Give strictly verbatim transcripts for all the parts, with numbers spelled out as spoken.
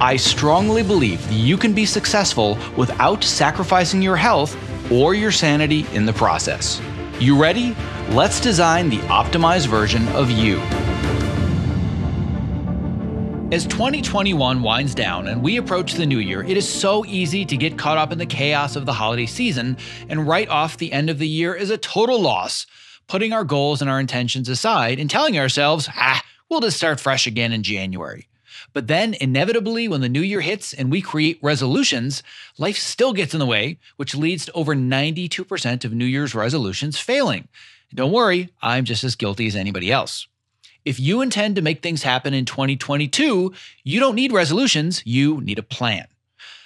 I strongly believe that you can be successful without sacrificing your health or your sanity in the process. You ready? Let's design the optimized version of you. As twenty twenty-one winds down and we approach the new year, it is so easy to get caught up in the chaos of the holiday season and write off the end of the year as a total loss, putting our goals and our intentions aside and telling ourselves, ah, we'll just start fresh again in January. But then inevitably, when the new year hits and we create resolutions, life still gets in the way, which leads to over ninety-two percent of New Year's resolutions failing. And don't worry, I'm just as guilty as anybody else. If you intend to make things happen in twenty twenty-two, you don't need resolutions, you need a plan.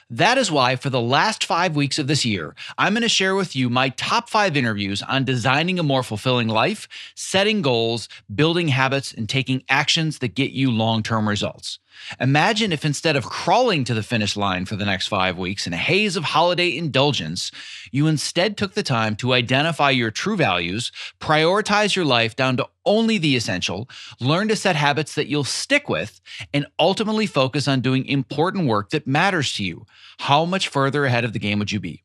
That is why for the last five weeks of this year, I'm going to share with you my top five interviews on designing a more fulfilling life, setting goals, building habits, and taking actions that get you long-term results. Imagine if instead of crawling to the finish line for the next five weeks in a haze of holiday indulgence, you instead took the time to identify your true values, prioritize your life down to only the essential, learn to set habits that you'll stick with, and ultimately focus on doing important work that matters to you. How much further ahead of the game would you be?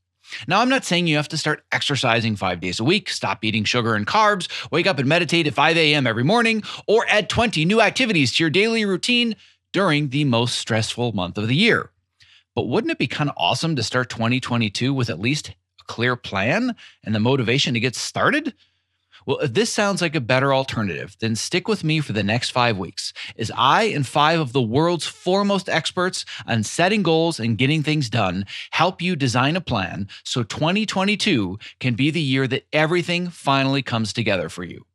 Now, I'm not saying you have to start exercising five days a week, stop eating sugar and carbs, wake up and meditate at five a m every morning, or add twenty new activities to your daily routine during the most stressful month of the year. But wouldn't it be kind of awesome to start twenty twenty-two with at least a clear plan and the motivation to get started? Well, if this sounds like a better alternative, then stick with me for the next five weeks as I and five of the world's foremost experts on setting goals and getting things done help you design a plan so twenty twenty-two can be the year that everything finally comes together for you.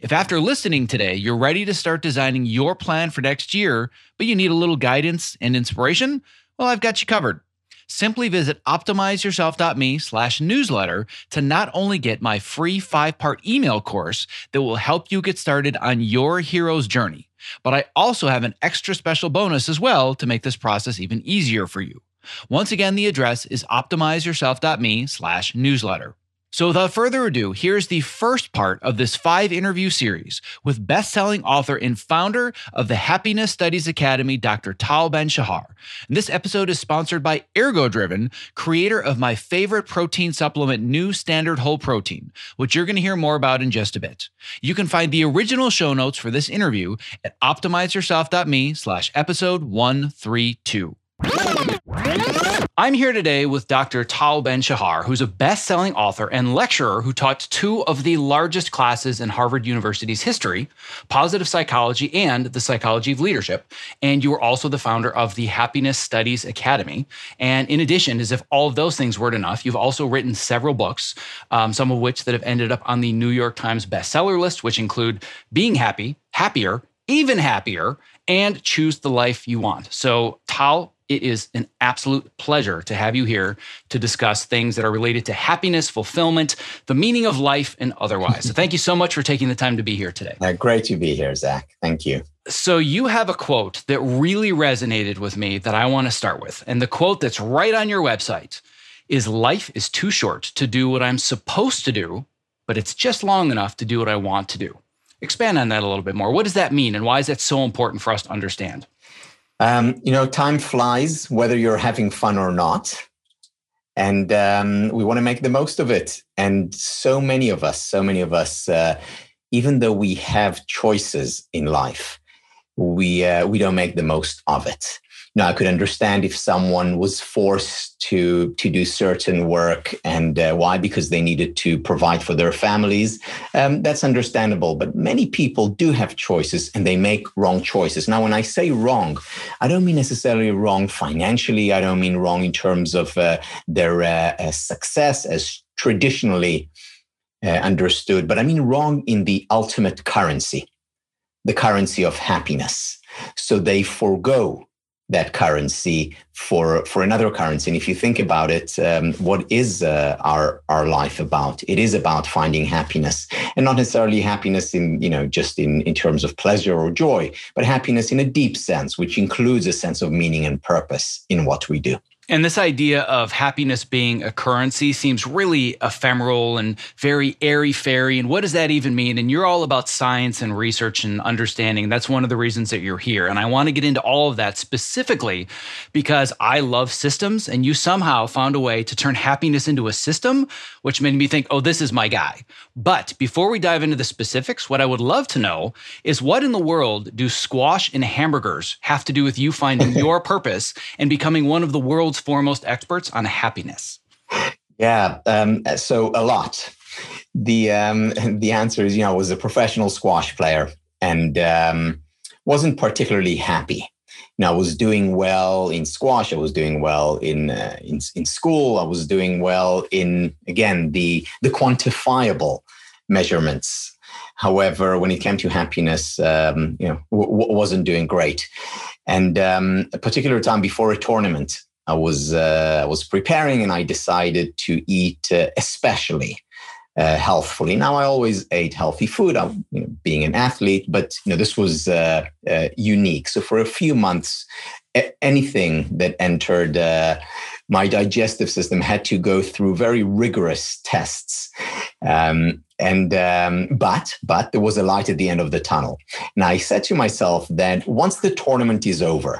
If after listening today, you're ready to start designing your plan for next year, but you need a little guidance and inspiration, well, I've got you covered. Simply visit optimizeyourself.me slash newsletter to not only get my free five-part email course that will help you get started on your hero's journey, but I also have an extra special bonus as well to make this process even easier for you. Once again, the address is optimizeyourself.me slash newsletter. So without further ado, here's the first part of this five-interview series with best-selling author and founder of the Happiness Studies Academy, Doctor Tal Ben-Shahar. And this episode is sponsored by Ergo Driven, creator of my favorite protein supplement, New Standard Whole Protein, which you're going to hear more about in just a bit. You can find the original show notes for this interview at optimizeyourself.me slash episode 132. I'm here today with Doctor Tal Ben-Shahar, who's a best-selling author and lecturer who taught two of the largest classes in Harvard University's history, Positive Psychology and The Psychology of Leadership, and you were also the founder of the Happiness Studies Academy. And in addition, as if all of those things weren't enough, you've also written several books, um, some of which that have ended up on the New York Times bestseller list, which include Being Happy, Happier, Even Happier, and Choose the Life You Want. So, Tal, it is an absolute pleasure to have you here to discuss things that are related to happiness, fulfillment, the meaning of life, and otherwise. So thank you so much for taking the time to be here today. Uh, great to be here, Zach. Thank you. So you have a quote that really resonated with me that I want to start with. And the quote that's right on your website is, "Life is too short to do what I'm supposed to do, but it's just long enough to do what I want to do." Expand on that a little bit more. What does that mean? And why is that so important for us to understand? Um, you know, time flies, whether you're having fun or not. And um, we want to make the most of it. And so many of us, so many of us, uh, even though we have choices in life, we uh, we don't make the most of it. Now, I could understand if someone was forced to, to do certain work and uh, why? Because they needed to provide for their families. Um, that's understandable. But many people do have choices and they make wrong choices. Now, when I say wrong, I don't mean necessarily wrong financially. I don't mean wrong in terms of uh, their uh, success as traditionally uh, understood, but I mean wrong in the ultimate currency, the currency of happiness. So they forego that currency for for another currency. And if you think about it, um, what is uh, our our life about? It is about finding happiness, and not necessarily happiness in, you know, just in, in terms of pleasure or joy, but happiness in a deep sense, which includes a sense of meaning and purpose in what we do. And this idea of happiness being a currency seems really ephemeral and very airy-fairy. And what does that even mean? And you're all about science and research and understanding. That's one of the reasons that you're here. And I want to get into all of that specifically because I love systems, and you somehow found a way to turn happiness into a system, which made me think, oh, this is my guy. But before we dive into the specifics, what I would love to know is, what in the world do squash and hamburgers have to do with you finding your purpose and becoming one of the world's foremost experts on happiness? Yeah, um, so a lot. The um, the answer is, you know, I was a professional squash player and um, wasn't particularly happy. You know, I was doing well in squash. I was doing well in uh, in, in school. I was doing well in, again, the the quantifiable measurements. However, when it came to happiness, um, you know, w- wasn't doing great. And um, a particular time before a tournament, I was uh, I was preparing, and I decided to eat uh, especially uh, healthfully. Now, I always ate healthy food, I'm, you know, being an athlete, but you know, this was uh, uh, unique. So for a few months, a- anything that entered uh, my digestive system had to go through very rigorous tests. Um, And um, but but there was a light at the end of the tunnel. And I said to myself that once the tournament is over,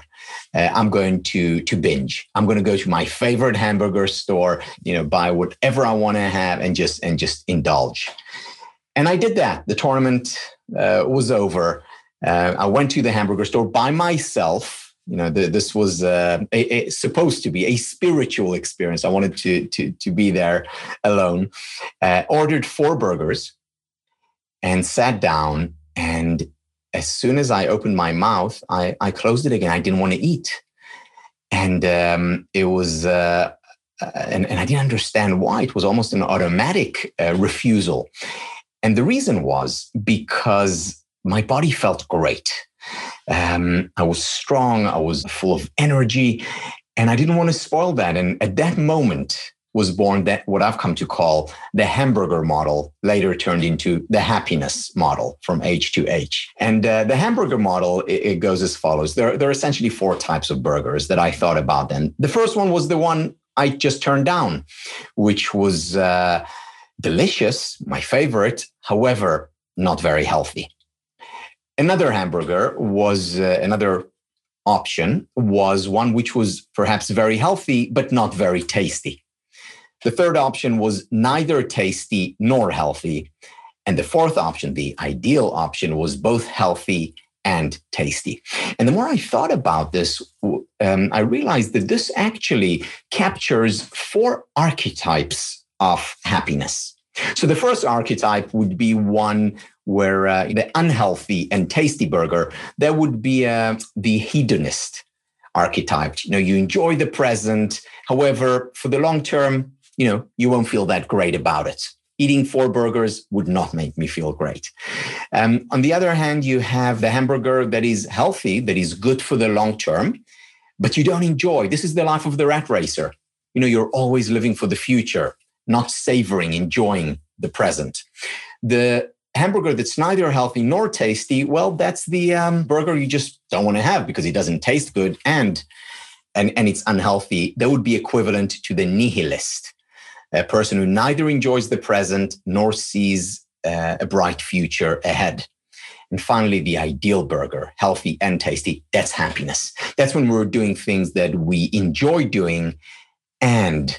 uh, I'm going to to binge. I'm going to go to my favorite hamburger store, you know, buy whatever I want to have, and just and just indulge. And I did that. The tournament uh, was over. Uh, I went to the hamburger store by myself. You know, the, this was uh, a, a, supposed to be a spiritual experience. I wanted to to to be there alone. Uh, ordered four burgers and sat down. And as soon as I opened my mouth, I, I closed it again. I didn't want to eat, and um, it was uh, and and I didn't understand why. It was almost an automatic uh, refusal, and the reason was because my body felt great. Um, I was strong, I was full of energy, and I didn't want to spoil that. And at that moment was born that what I've come to call the hamburger model, later turned into the happiness model from H to H. And uh, the hamburger model, it, it goes as follows. There, there are essentially four types of burgers that I thought about then. The first one was the one I just turned down, which was uh, delicious, my favorite, however, not very healthy. Another hamburger was, uh, another option was one which was perhaps very healthy, but not very tasty. The third option was neither tasty nor healthy. And the fourth option, the ideal option, was both healthy and tasty. And the more I thought about this, um, I realized that this actually captures four archetypes of happiness. So the first archetype would be one where uh, the unhealthy and tasty burger, that would be uh, the hedonist archetype. You know, you enjoy the present. However, for the long term, you know, you won't feel that great about it. Eating four burgers would not make me feel great. Um, on the other hand, you have the hamburger that is healthy, that is good for the long term, but you don't enjoy. This is the life of the rat racer. You know, you're always living for the future, not savoring, enjoying the present. The hamburger that's neither healthy nor tasty, well, that's the um, burger you just don't want to have because it doesn't taste good and and, and it's unhealthy. That would be equivalent to the nihilist, a person who neither enjoys the present nor sees uh, a bright future ahead. And finally, the ideal burger, healthy and tasty, that's happiness. That's when we're doing things that we enjoy doing and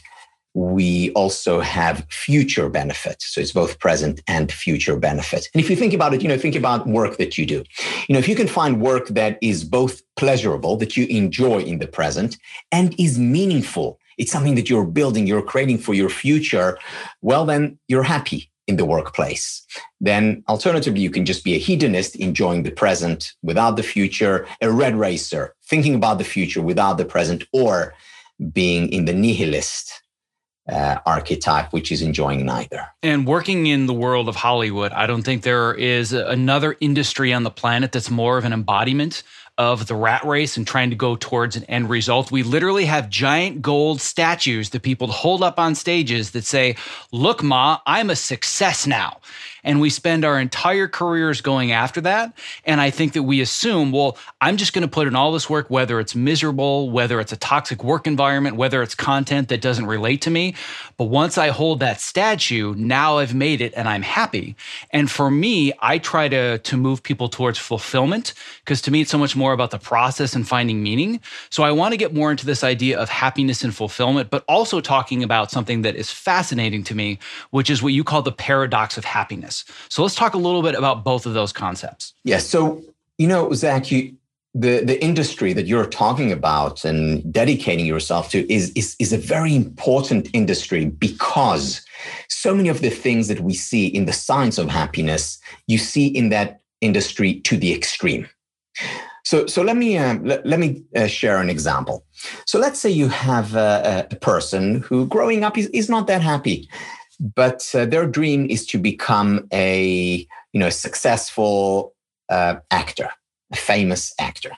we also have future benefit. So it's both present and future benefit. And if you think about it, you know, think about work that you do. You know, if you can find work that is both pleasurable, that you enjoy in the present, and is meaningful, it's something that you're building, you're creating for your future, well, then you're happy in the workplace. Then alternatively, you can just be a hedonist, enjoying the present without the future, a red racer, thinking about the future without the present, or being in the nihilist Uh, archetype, which is enjoying neither. And working in the world of Hollywood, I don't think there is another industry on the planet that's more of an embodiment of the rat race and trying to go towards an end result. We literally have giant gold statues that people hold up on stages that say, "Look, Ma, I'm a success now." And we spend our entire careers going after that. And I think that we assume, well, I'm just going to put in all this work, whether it's miserable, whether it's a toxic work environment, whether it's content that doesn't relate to me. But once I hold that statue, now I've made it and I'm happy. And for me, I try to, to move people towards fulfillment, because to me, it's so much more about the process and finding meaning. So I want to get more into this idea of happiness and fulfillment, but also talking about something that is fascinating to me, which is what you call the paradox of happiness. So let's talk a little bit about both of those concepts. Yes. Yeah, so, you know, Zach, you, the, the industry that you're talking about and dedicating yourself to is, is, is a very important industry, because so many of the things that we see in the science of happiness, you see in that industry to the extreme. So, so let me uh, let, let me uh, share an example. So let's say you have a, a person who growing up is, is not that happy. But uh, their dream is to become a, you know, successful uh, actor, a famous actor.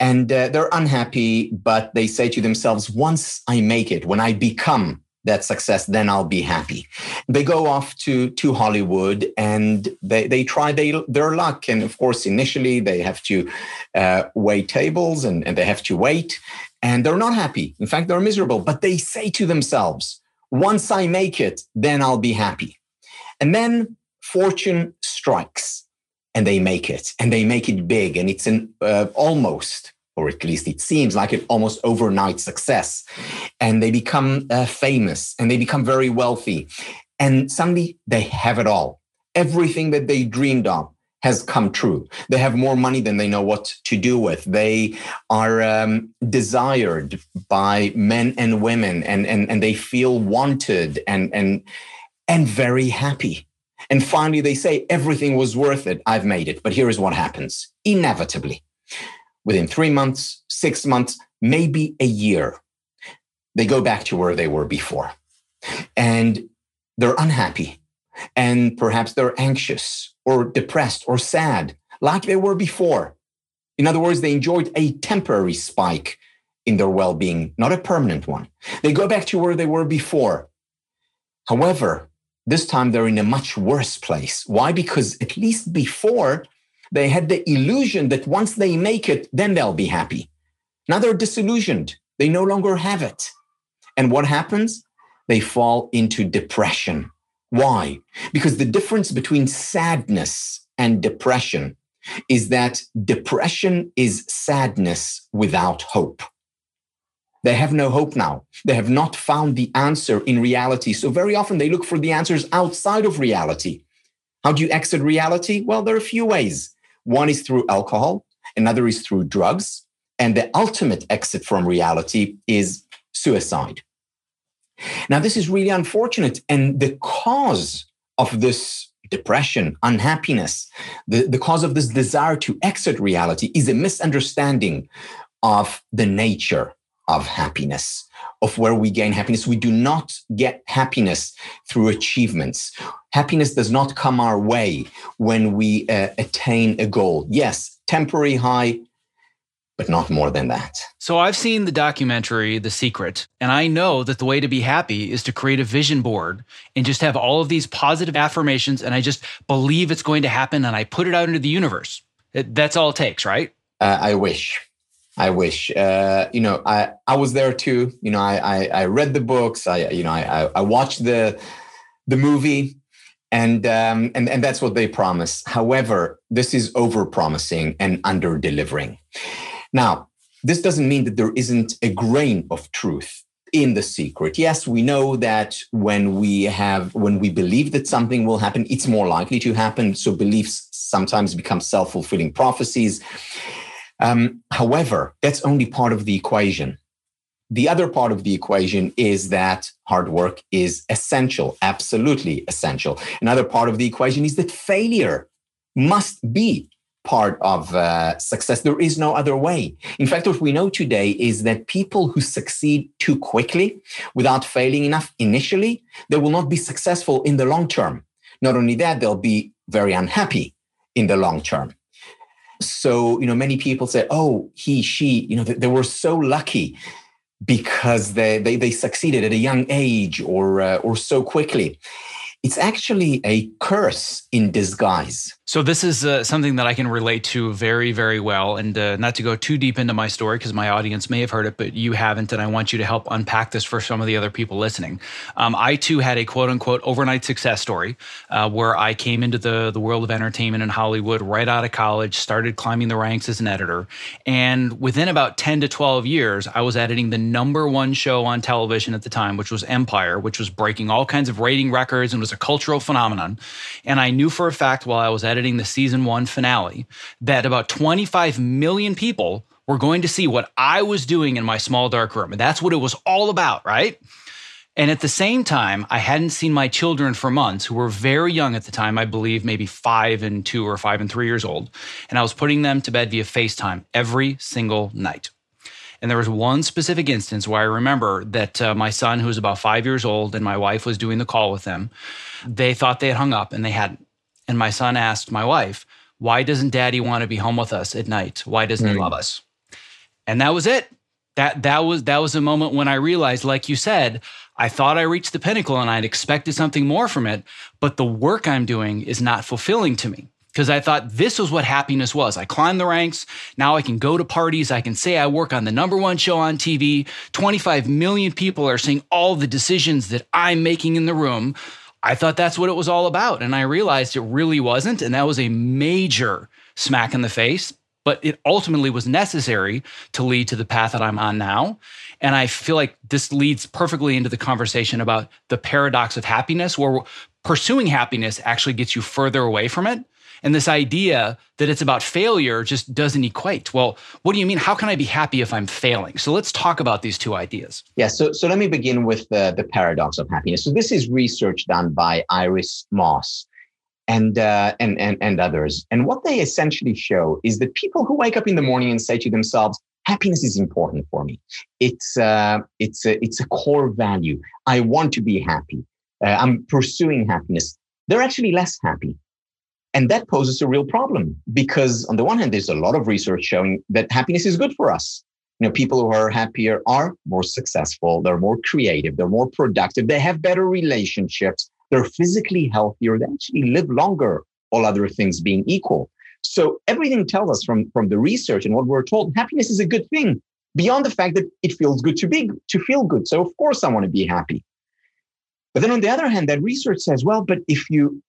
And uh, they're unhappy, but they say to themselves, once I make it, when I become that success, then I'll be happy. They go off to, to Hollywood and they, they try they, their luck. And of course, initially, they have to uh, weigh tables and, and they have to wait. And they're not happy. In fact, they're miserable. But they say to themselves, once I make it, then I'll be happy. And then fortune strikes and they make it and they make it big. And it's an uh, almost, or at least it seems like an almost overnight success. And they become uh, famous and they become very wealthy. And suddenly they have it all. Everything that they dreamed of has come true. They have more money than they know what to do with. They are um, desired by men and women, and, and, and they feel wanted and, and, and very happy. And finally, they say, everything was worth it. I've made it. But here is what happens. Inevitably, within three months, six months, maybe a year, they go back to where they were before. And they're unhappy. And perhaps they're anxious or depressed or sad, like they were before. In other words, they enjoyed a temporary spike in their well-being, not a permanent one. They go back to where they were before. However, this time they're in a much worse place. Why? Because at least before, they had the illusion that once they make it, then they'll be happy. Now they're disillusioned. They no longer have it. And what happens? They fall into depression. Why? Because the difference between sadness and depression is that depression is sadness without hope. They have no hope now. They have not found the answer in reality. So very often they look for the answers outside of reality. How do you exit reality? Well, there are a few ways. One is through alcohol. Another is through drugs. And the ultimate exit from reality is suicide. Now, this is really unfortunate. And the cause of this depression, unhappiness, the, the cause of this desire to exit reality is a misunderstanding of the nature of happiness, of where we gain happiness. We do not get happiness through achievements. Happiness does not come our way when we uh, attain a goal. Yes, temporary high, but not more than that. So I've seen the documentary, The Secret, and I know that the way to be happy is to create a vision board and just have all of these positive affirmations, and I just believe it's going to happen, and I put it out into the universe. That's all it takes, right? Uh, I wish. I wish. Uh, you know, I, I was there too. You know, I I, I read the books. I you know, I I watched the the movie. And, um, and and that's what they promise. However, this is over-promising and under-delivering. Now, this doesn't mean that there isn't a grain of truth in The Secret. Yes, we know that when we have, when we believe that something will happen, it's more likely to happen. So beliefs sometimes become self-fulfilling prophecies. Um, however, that's only part of the equation. The other part of the equation is that hard work is essential, absolutely essential. Another part of the equation is that failure must be part of uh, success. There is no other way. In fact, what we know today is that people who succeed too quickly without failing enough initially, they will not be successful in the long term. Not only that, they'll be very unhappy in the long term. So, you know, many people say, oh, he, she, you know, they, they were so lucky because they, they, they succeeded at a young age or uh, or so quickly. It's actually a curse in disguise. So this is uh, something that I can relate to very, very well. And uh, not to go too deep into my story, because my audience may have heard it, but you haven't. And I want you to help unpack this for some of the other people listening. Um, I too had a quote unquote overnight success story uh, where I came into the, the world of entertainment in Hollywood right out of college, started climbing the ranks as an editor. And within about ten to twelve years, I was editing the number one show on television at the time, which was Empire, which was breaking all kinds of rating records and was a cultural phenomenon. And I knew for a fact while I was editing, editing the season one finale, that about twenty-five million people were going to see what I was doing in my small dark room. And that's what it was all about, right? And at the same time, I hadn't seen my children for months, who were very young at the time, I believe maybe five and two or five and three years old. And I was putting them to bed via FaceTime every single night. And there was one specific instance where I remember that uh, my son, who was about five years old, and my wife was doing the call with them, they thought they had hung up and they hadn't. And my son asked my wife, why doesn't daddy want to be home with us at night? Why doesn't he love us? And that was it. That that was that was a moment when I realized, like you said, I thought I reached the pinnacle and I'd expected something more from it, but the work I'm doing is not fulfilling to me. Because I thought this was what happiness was. I climbed the ranks. Now I can go to parties. I can say I work on the number one show on T V. twenty-five million people are seeing all the decisions that I'm making in the room. I thought that's what it was all about. And I realized it really wasn't. And that was a major smack in the face, but it ultimately was necessary to lead to the path that I'm on now. And I feel like this leads perfectly into the conversation about the paradox of happiness, where pursuing happiness actually gets you further away from it. And this idea that it's about failure just doesn't equate. Well, what do you mean? How can I be happy if I'm failing? So let's talk about these two ideas. Yeah, so so let me begin with the, the paradox of happiness. So this is research done by Iris Moss and, uh, and, and, and others. And what they essentially show is that people who wake up in the morning and say to themselves, happiness is important for me. It's, uh, it's, a, it's a core value. I want to be happy. Uh, I'm pursuing happiness. They're actually less happy. And that poses a real problem because on the one hand, there's a lot of research showing that happiness is good for us. You know, people who are happier are more successful, they're more creative, they're more productive, they have better relationships, they're physically healthier, they actually live longer, all other things being equal. So everything tells us from, from the research and what we're told, happiness is a good thing beyond the fact that it feels good to be, to feel good. So of course I want to be happy. But then on the other hand, that research says, well, but if you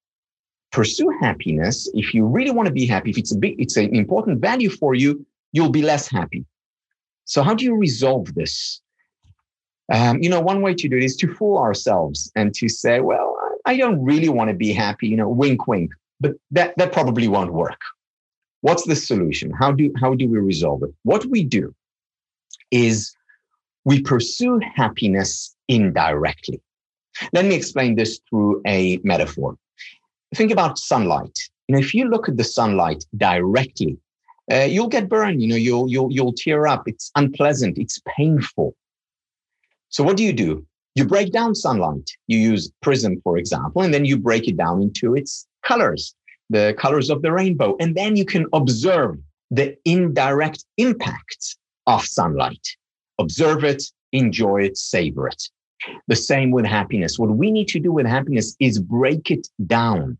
pursue happiness, if you really want to be happy, if it's a big, it's an important value for you, you'll be less happy. So how do you resolve this? Um, you know, one way to do it is to fool ourselves and to say, well, I don't really want to be happy, you know, wink, wink, but that, that probably won't work. What's the solution? How do, how do we resolve it? What we do is we pursue happiness indirectly. Let me explain this through a metaphor. Think about sunlight. You know, if you look at the sunlight directly, uh, you'll get burned. You know, you'll you'll you'll tear up. It's unpleasant. It's painful. So what do you do? You break down sunlight. You use prism, for example, and then you break it down into its colors, the colors of the rainbow, and then you can observe the indirect impacts of sunlight. Observe it, enjoy it, savor it. The same with happiness. What we need to do with happiness is break it down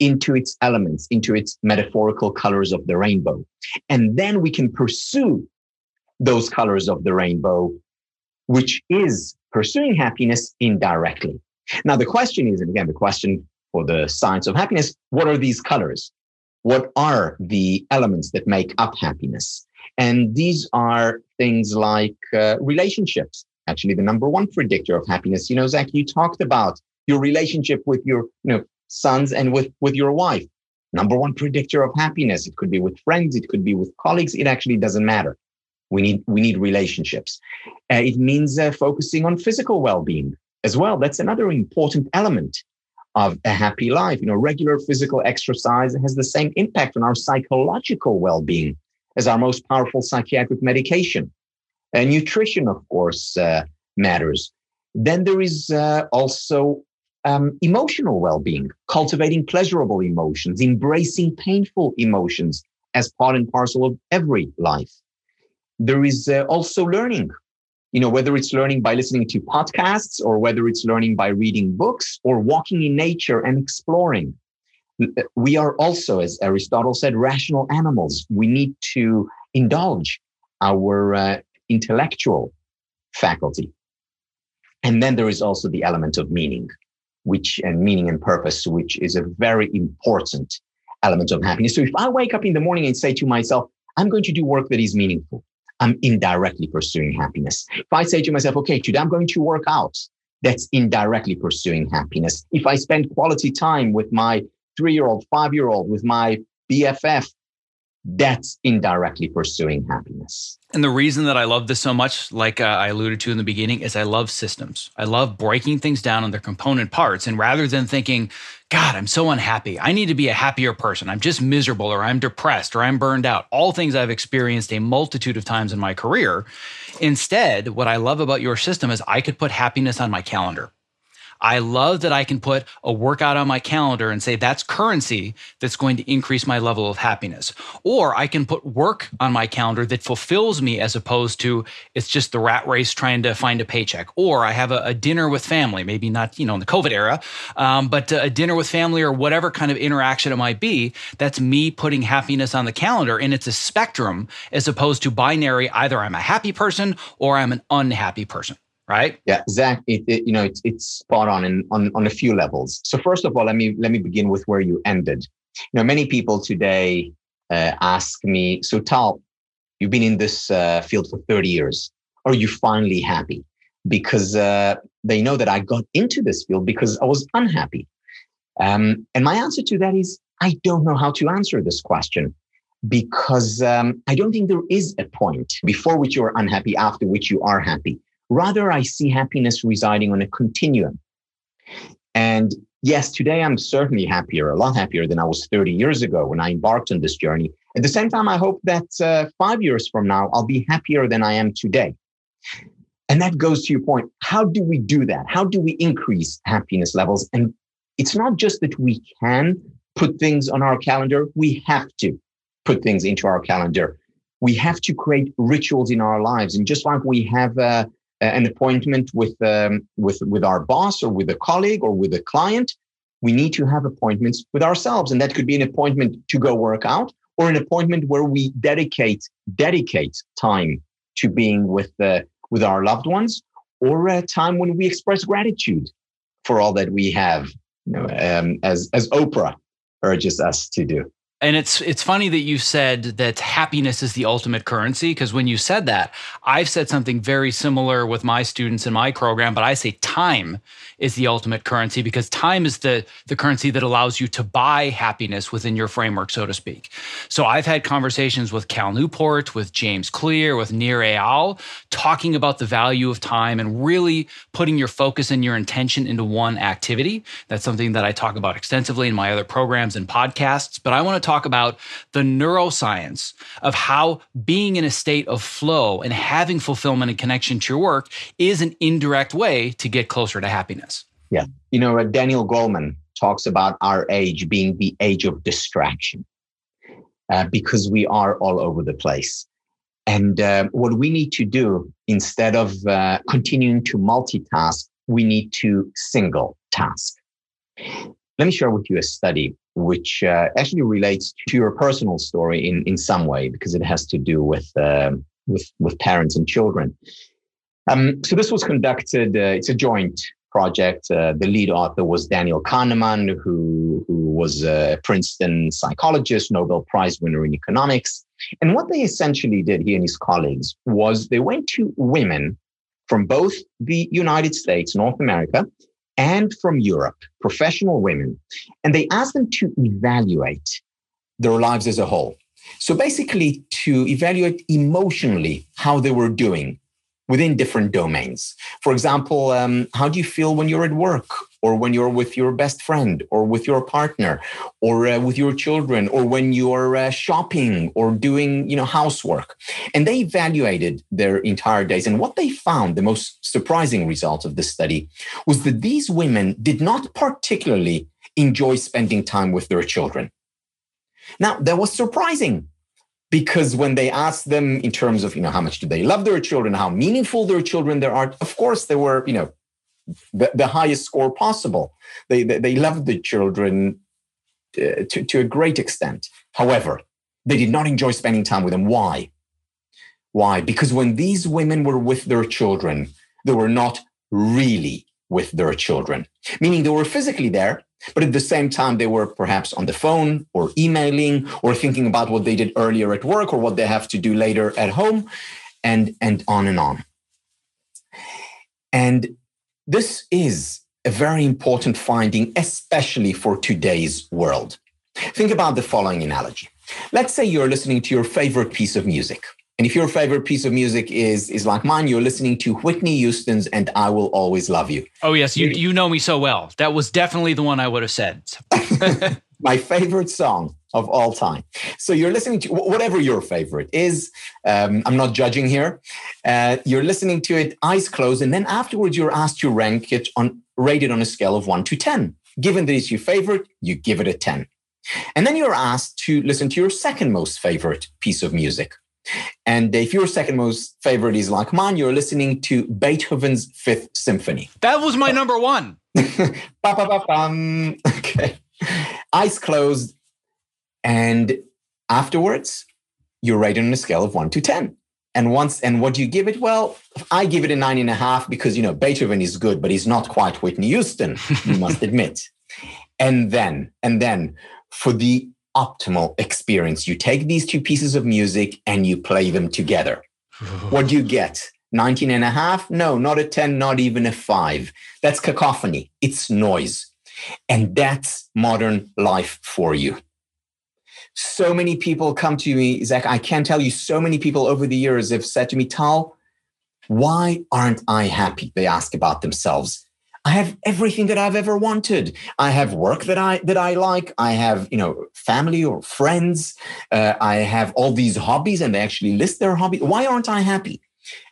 into its elements, into its metaphorical colors of the rainbow. And then we can pursue those colors of the rainbow, which is pursuing happiness indirectly. Now, the question is, and again, the question for the science of happiness, what are these colors? What are the elements that make up happiness? And these are things like uh, relationships. Actually, the number one predictor of happiness. You know, Zach, you talked about your relationship with your you know, sons and with, with your wife. Number one predictor of happiness. It could be with friends. It could be with colleagues. It actually doesn't matter. We need we need relationships. Uh, it means uh, focusing on physical well-being as well. That's another important element of a happy life. You know, regular physical exercise has the same impact on our psychological well-being as our most powerful psychiatric medication. Uh, nutrition, of course, uh, matters. Then there is uh, also um, emotional well-being, cultivating pleasurable emotions, embracing painful emotions as part and parcel of every life. There is uh, also learning, you know, whether it's learning by listening to podcasts or whether it's learning by reading books or walking in nature and exploring. We are also, as Aristotle said, rational animals. We need to indulge our uh, intellectual faculty. And then there is also the element of meaning, which and meaning and purpose, which is a very important element of happiness. So if I wake up in the morning and say to myself, I'm going to do work that is meaningful, I'm indirectly pursuing happiness. If I say to myself, okay, today I'm going to work out, that's indirectly pursuing happiness. If I spend quality time with my three-year-old, five-year-old, with my B F F, that's indirectly pursuing happiness. And the reason that I love this so much, like uh, I alluded to in the beginning, is I love systems. I love breaking things down on their component parts. And rather than thinking, God, I'm so unhappy, I need to be a happier person, I'm just miserable, or I'm depressed, or I'm burned out, all things I've experienced a multitude of times in my career. Instead, what I love about your system is I could put happiness on my calendar. I love that I can put a workout on my calendar and say that's currency that's going to increase my level of happiness. Or I can put work on my calendar that fulfills me as opposed to it's just the rat race trying to find a paycheck. Or I have a, a dinner with family, maybe not, you know, in the COVID era, um, but a dinner with family or whatever kind of interaction it might be, that's me putting happiness on the calendar. And it's a spectrum as opposed to binary, either I'm a happy person or I'm an unhappy person. Right? Yeah, Zach, it, it, you know, it's it's spot on in, on on a few levels. So first of all, let me let me begin with where you ended. You know, many people today uh, ask me, so Tal, you've been in this uh, field for thirty years. Are you finally happy? Because uh, they know that I got into this field because I was unhappy. Um, and my answer to that is, I don't know how to answer this question. Because um, I don't think there is a point before which you are unhappy, after which you are happy. Rather, I see happiness residing on a continuum. And yes, today I'm certainly happier, a lot happier than I was thirty years ago when I embarked on this journey. At the same time, I hope that uh, five years from now, I'll be happier than I am today. And that goes to your point. How do we do that? How do we increase happiness levels? And it's not just that we can put things on our calendar. We have to put things into our calendar. We have to create rituals in our lives. And just like we have uh, an appointment with um, with with our boss or with a colleague or with a client, we need to have appointments with ourselves. And that could be an appointment to go work out or an appointment where we dedicate dedicate time to being with uh, with our loved ones, or a time when we express gratitude for all that we have, you know, um, as as Oprah urges us to do. And it's it's funny that you said that happiness is the ultimate currency, because when you said that, I've said something very similar with my students in my program, but I say time is the ultimate currency, because time is the, the currency that allows you to buy happiness within your framework, so to speak. So I've had conversations with Cal Newport, with James Clear, with Nir Eyal, talking about the value of time and really putting your focus and your intention into one activity. That's something that I talk about extensively in my other programs and podcasts, but I want to talk about the neuroscience of how being in a state of flow and having fulfillment and connection to your work is an indirect way to get closer to happiness. Yeah. You know, Daniel Goleman talks about our age being the age of distraction uh, because we are all over the place. And uh, what we need to do, instead of uh, continuing to multitask, we need to single task. Let me share with you a study which uh, actually relates to your personal story in, in some way, because it has to do with uh, with, with parents and children. Um, so this was conducted, uh, it's a joint project. Uh, the lead author was Daniel Kahneman, who, who was a Princeton psychologist, Nobel Prize winner in economics. And what they essentially did, he and his colleagues, was they went to women from both the United States, North America, and from Europe, professional women, and they asked them to evaluate their lives as a whole. So basically to evaluate emotionally how they were doing within different domains. For example, um, how do you feel when you're at work or when you're with your best friend or with your partner or uh, with your children or when you're uh, shopping or doing, you know, housework? And they evaluated their entire days. And what they found, the most surprising result of this study, was that these women did not particularly enjoy spending time with their children. Now, that was surprising Because when they asked them in terms of, you know, how much do they love their children, how meaningful their children there are, of course, they were, you know, the, the highest score possible. They they, they loved the children uh, to, to a great extent. However, they did not enjoy spending time with them. Why? Why? Because when these women were with their children, they were not really with their children, meaning they were physically there, but at the same time, they were perhaps on the phone or emailing or thinking about what they did earlier at work or what they have to do later at home, and, and on and on. And this is a very important finding, especially for today's world. Think about the following analogy. Let's say you're listening to your favorite piece of music. And if your favorite piece of music is, is like mine, you're listening to Whitney Houston's And I Will Always Love You. Oh, yes. You, you know me so well. That was definitely the one I would have said. My favorite song of all time. So you're listening to whatever your favorite is. Um, I'm not judging here. Uh, you're listening to it eyes closed. And then afterwards, you're asked to rank it on, rate it on a scale of one to ten. Given that it's your favorite, you give it a ten. And then you're asked to listen to your second most favorite piece of music. And if your second most favorite is like mine, you're listening to Beethoven's Fifth Symphony. That was my number one. Okay. Eyes closed. And afterwards, you rate it on a scale of one to ten. And once, and what do you give it? Well, I give it a nine and a half because, you know, Beethoven is good, but he's not quite Whitney Houston, you must admit. And then, and then for the optimal experience, you take these two pieces of music and you play them together. What do you get? nineteen and a half? No, not a ten, not even a five. That's cacophony. It's noise. And that's modern life for you. So many people come to me, Zach, I can't tell you, so many people over the years have said to me, Tal, why aren't I happy? They ask about themselves. I have everything that I've ever wanted. I have work that I that I like. I have, you know, family or friends. Uh, I have all these hobbies, and they actually list their hobbies. Why aren't I happy?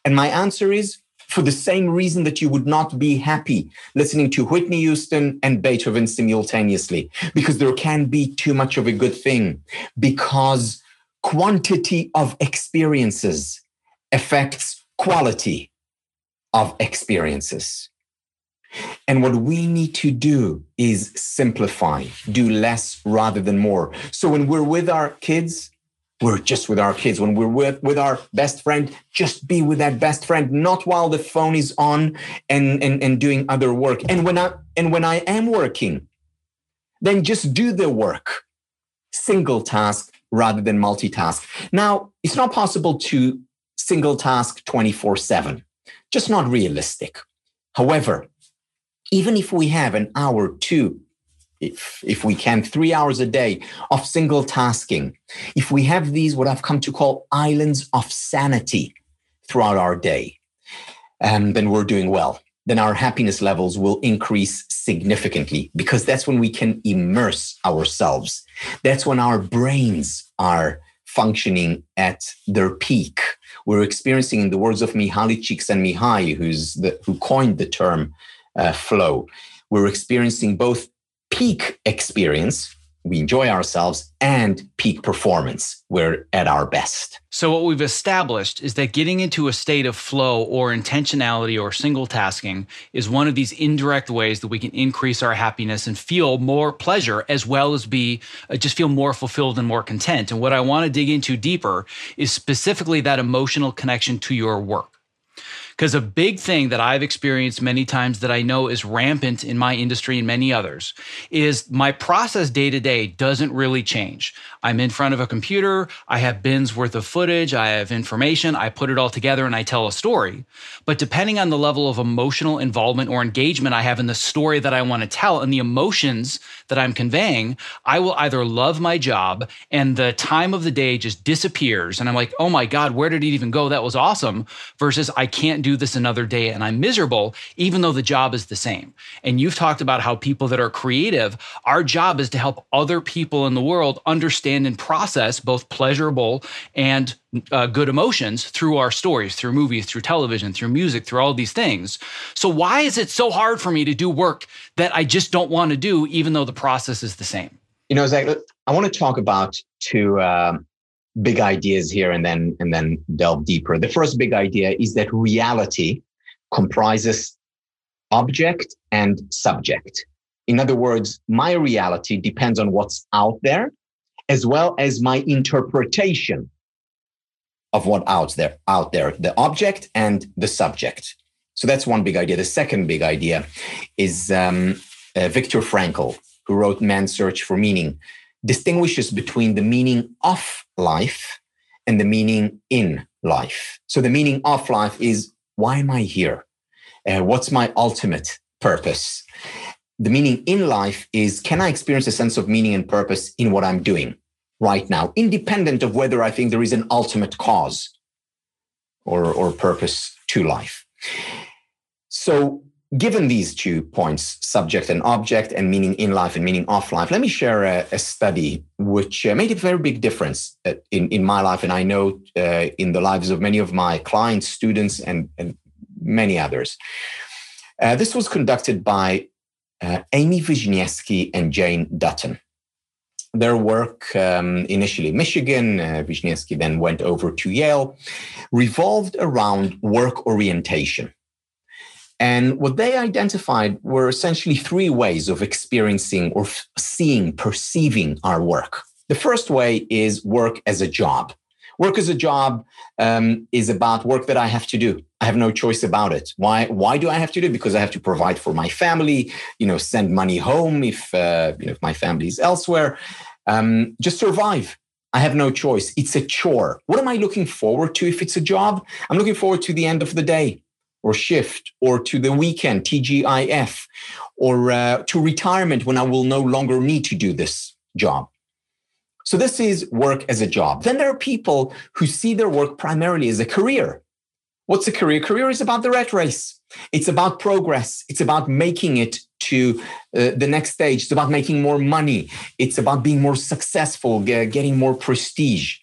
And my answer is for the same reason that you would not be happy listening to Whitney Houston and Beethoven simultaneously, because there can be too much of a good thing, because quantity of experiences affects quality of experiences. And what we need to do is simplify, do less rather than more. So when we're with our kids, we're just with our kids. When we're with, with our best friend, just be with that best friend, not while the phone is on and, and, and doing other work. And when I, and when I am working, then just do the work, single task rather than multitask. Now, it's not possible to single task twenty-four seven, just not realistic. However, even if we have an hour, two, if, if we can, three hours a day of single tasking, if we have these, what I've come to call islands of sanity throughout our day, um, then we're doing well. Then our happiness levels will increase significantly, because that's when we can immerse ourselves. That's when our brains are functioning at their peak. We're experiencing, in the words of Mihaly Csikszentmihalyi, who's the, who coined the term Uh, flow. We're experiencing both peak experience, we enjoy ourselves, and peak performance. We're at our best. So what we've established is that getting into a state of flow or intentionality or single tasking is one of these indirect ways that we can increase our happiness and feel more pleasure, as well as be uh, just feel more fulfilled and more content. And what I want to dig into deeper is specifically that emotional connection to your work. Because a big thing that I've experienced many times that I know is rampant in my industry and many others is my process day to day doesn't really change. I'm in front of a computer. I have bins worth of footage. I have information. I put it all together and I tell a story. But depending on the level of emotional involvement or engagement I have in the story that I want to tell and the emotions that I'm conveying, I will either love my job and the time of the day just disappears. And I'm like, oh my God, where did it even go? That was awesome. Versus I can't do this another day and I'm miserable, even though the job is the same. And you've talked about how people that are creative, our job is to help other people in the world understand and process both pleasurable and Uh, good emotions through our stories, through movies, through television, through music, through all these things. So why is it so hard for me to do work that I just don't want to do, even though the process is the same? You know, Zach, I want to talk about two, um, big ideas here and then and then delve deeper. The first big idea is that reality comprises object and subject. In other words, my reality depends on what's out there, as well as my interpretation of what out there, out there, the object and the subject. So that's one big idea. The second big idea is um, uh, Viktor Frankl, who wrote Man's Search for Meaning, distinguishes between the meaning of life and the meaning in life. So the meaning of life is, why am I here? Uh, what's my ultimate purpose? The meaning in life is, can I experience a sense of meaning and purpose in what I'm doing right now, independent of whether I think there is an ultimate cause or, or purpose to life? So given these two points, subject and object and meaning in life and meaning off life, let me share a, a study which made a very big difference in, in my life. And I know uh, in the lives of many of my clients, students, and, and many others. Uh, this was conducted by uh, Amy Wrzesniewski and Jane Dutton. Their work, um, initially Michigan, uh, Wrzesniewski then went over to Yale, revolved around work orientation. And what they identified were essentially three ways of experiencing or f- seeing, perceiving our work. The first way is work as a job. Work as a job um, is about work that I have to do. I have no choice about it. Why? Why do I have to do it? Because I have to provide for my family, you know, send money home if uh, you know if my family is elsewhere. Um, just survive. I have no choice. It's a chore. What am I looking forward to if it's a job? I'm looking forward to the end of the day, or shift, or to the weekend, T G I F, or uh, to retirement when I will no longer need to do this job. So this is work as a job. Then there are people who see their work primarily as a career. What's a career? Career is about the rat race. It's about progress. It's about making it to uh, the next stage. It's about making more money. It's about being more successful, g- getting more prestige.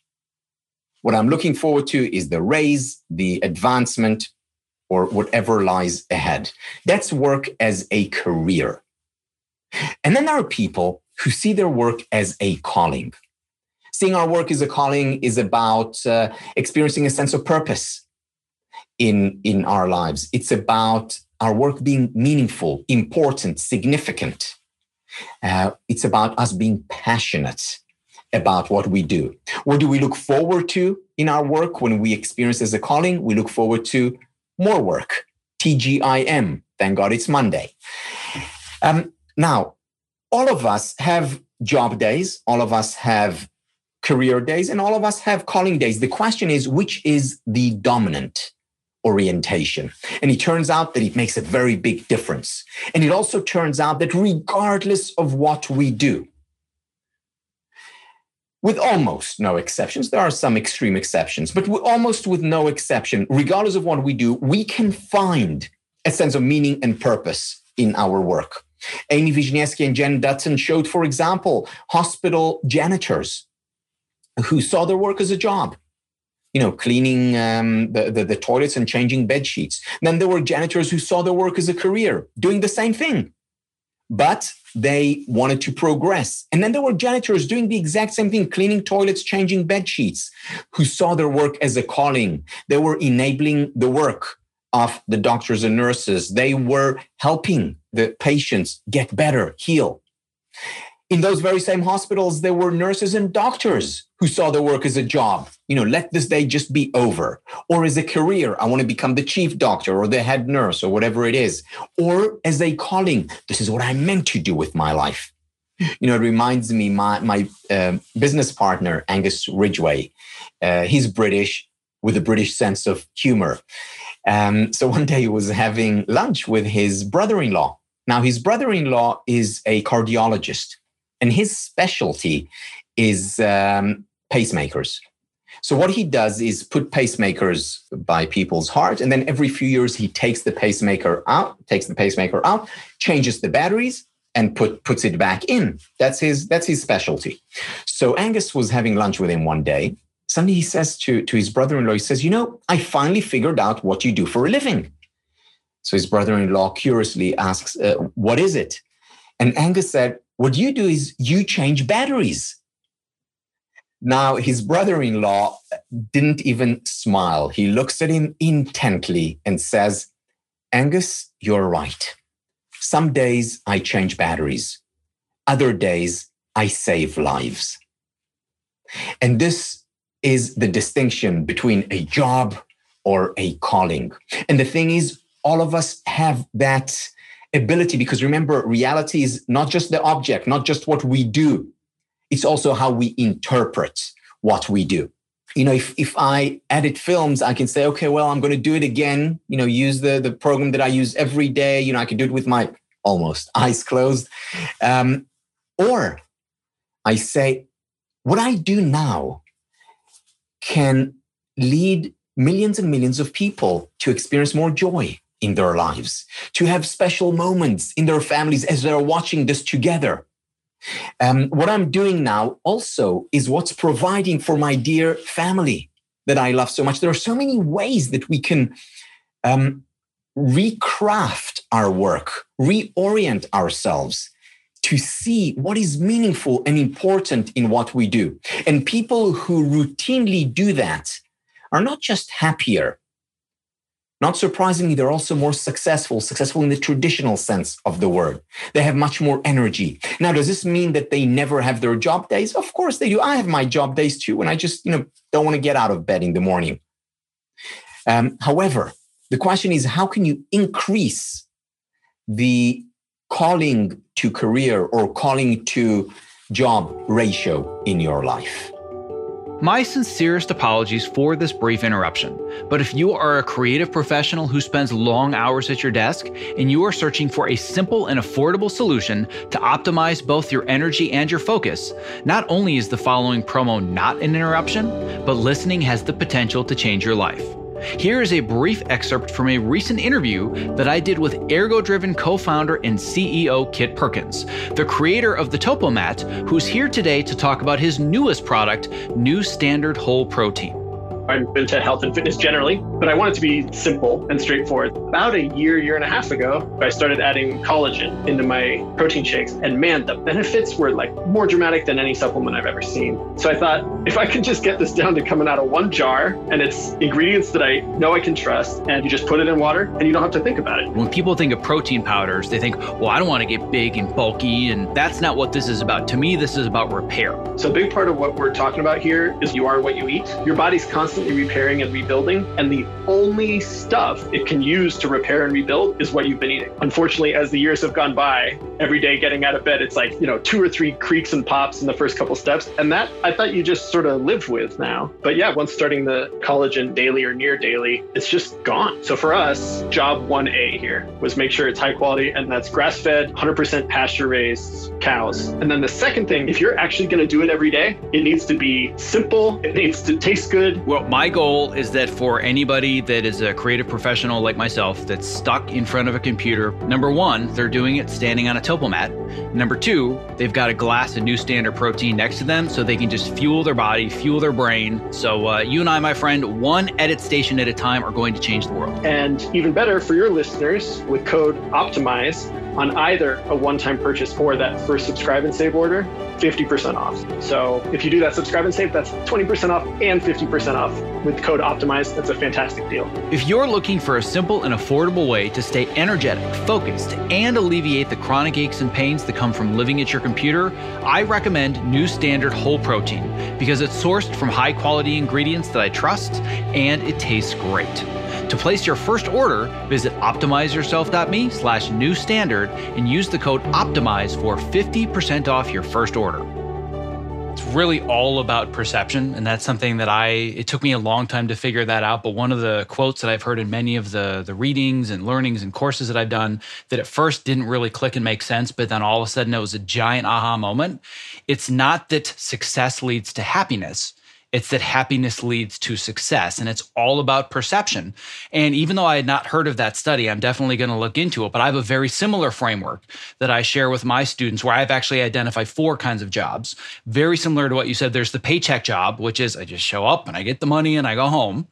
What I'm looking forward to is the raise, the advancement, or whatever lies ahead. That's work as a career. And then there are people who see their work as a calling. Seeing our work as a calling is about uh, experiencing a sense of purpose in, in our lives. It's about our work being meaningful, important, significant. Uh, it's about us being passionate about what we do. What do we look forward to in our work when we experience as a calling? We look forward to more work, T G I M, thank God it's Monday. Um, now, all of us have job days, all of us have career days, and all of us have calling days. The question is, which is the dominant orientation? And it turns out that it makes a very big difference. And it also turns out that regardless of what we do, with almost no exceptions, there are some extreme exceptions, but with almost with no exception, regardless of what we do, we can find a sense of meaning and purpose in our work. Amy Wrzesniewski and Jen Dutton showed, for example, hospital janitors who saw their work as a job, you know, cleaning um, the, the, the toilets and changing bed sheets. Then there were janitors who saw their work as a career, doing the same thing, but they wanted to progress. And then there were janitors doing the exact same thing, cleaning toilets, changing bed sheets, who saw their work as a calling. They were enabling the work of the doctors and nurses. They were helping the patients get better, heal. In those very same hospitals, there were nurses and doctors who saw their work as a job. You know, let this day just be over. Or as a career, I want to become the chief doctor or the head nurse or whatever it is. Or as a calling, this is what I meant to do with my life. You know, it reminds me, my, my uh, business partner, Angus Ridgway, uh, he's British with a British sense of humor. Um, so one day he was having lunch with his brother-in-law. Now, his brother-in-law is a cardiologist. And his specialty is um, pacemakers. So what he does is put pacemakers by people's heart, and then every few years he takes the pacemaker out, takes the pacemaker out, changes the batteries, and put puts it back in. That's his that's his specialty. So Angus was having lunch with him one day. Suddenly he says to, to his brother-in-law, he says, "You know, I finally figured out what you do for a living." So his brother-in-law curiously asks, uh, "What is it?" And Angus said, "What you do is you change batteries." Now, his brother-in-law didn't even smile. He looks at him intently and says, Angus, you're right. Some days I change batteries. Other days I save lives. And this is the distinction between a job or a calling. And the thing is, all of us have that ability, because remember, reality is not just the object, not just what we do. It's also how we interpret what we do. You know, if, if I edit films, I can say, okay, well, I'm going to do it again. You know, use the, the program that I use every day. You know, I can do it with my almost eyes closed. Um, or I say, what I do now can lead millions and millions of people to experience more joy in their lives, to have special moments in their families as they're watching this together. Um, what I'm doing now also is what's providing for my dear family that I love so much. There are so many ways that we can um, recraft our work, reorient ourselves to see what is meaningful and important in what we do. And people who routinely do that are not just happier. Not surprisingly, they're also more successful, successful in the traditional sense of the word. They have much more energy. Now, does this mean that they never have their job days? Of course they do. I have my job days too, and I just, you know, don't want to get out of bed in the morning. Um, however, the question is, how can you increase the calling to career or calling to job ratio in your life? My sincerest apologies for this brief interruption, but if you are a creative professional who spends long hours at your desk and you are searching for a simple and affordable solution to optimize both your energy and your focus, not only is the following promo not an interruption, but listening has the potential to change your life. Here is a brief excerpt from a recent interview that I did with Ergo Driven co-founder and C E O Kit Perkins, the creator of the Topomat, who's here today to talk about his newest product, New Standard Whole Protein. I'm into health and fitness generally, but I want it to be simple and straightforward. About a year, year and a half ago, I started adding collagen into my protein shakes, and man, the benefits were like more dramatic than any supplement I've ever seen. So I thought, if I could just get this down to coming out of one jar, and it's ingredients that I know I can trust, and you just put it in water and you don't have to think about it. When people think of protein powders, they think, well, I don't want to get big and bulky, and that's not what this is about. To me, this is about repair. So a big part of what we're talking about here is you are what you eat. Your body's constantly Constantly repairing and rebuilding, and the only stuff it can use to repair and rebuild is what you've been eating. Unfortunately, as the years have gone by, every day getting out of bed, it's like, you know, two or three creaks and pops in the first couple steps, and that I thought you just sort of lived with now. But yeah, once starting the collagen daily or near daily, it's just gone. So for us, job one A here was make sure it's high quality, and that's grass-fed, one hundred percent pasture-raised cows. And then the second thing, if you're actually going to do it every day, it needs to be simple, it needs to taste good. Well, my goal is that for anybody that is a creative professional like myself that's stuck in front of a computer, number one, they're doing it standing on a Topomat. Number two, they've got a glass of New Standard protein next to them so they can just fuel their body, fuel their brain. So uh, you and I, my friend, one edit station at a time are going to change the world. And even better for your listeners, with code OPTIMIZE on either a one-time purchase or that first subscribe and save order, fifty percent off. So if you do that subscribe and save, that's twenty percent off and fifty percent off. With code OPTIMIZE, that's a fantastic deal. If you're looking for a simple and affordable way to stay energetic, focused, and alleviate the chronic aches and pains that come from living at your computer, I recommend New Standard Whole Protein because it's sourced from high-quality ingredients that I trust and it tastes great. To place your first order, visit optimizeyourself.me slash new standard and use the code OPTIMIZE for fifty percent off your first order. It's really all about perception, and that's something that I, it took me a long time to figure that out, but one of the quotes that I've heard in many of the, the readings and learnings and courses that I've done that at first didn't really click and make sense, but then all of a sudden it was a giant aha moment. It's not that success leads to happiness. It's that happiness leads to success, and it's all about perception. And even though I had not heard of that study, I'm definitely going to look into it, but I have a very similar framework that I share with my students where I've actually identified four kinds of jobs. Very similar to what you said, there's the paycheck job, which is I just show up and I get the money and I go home.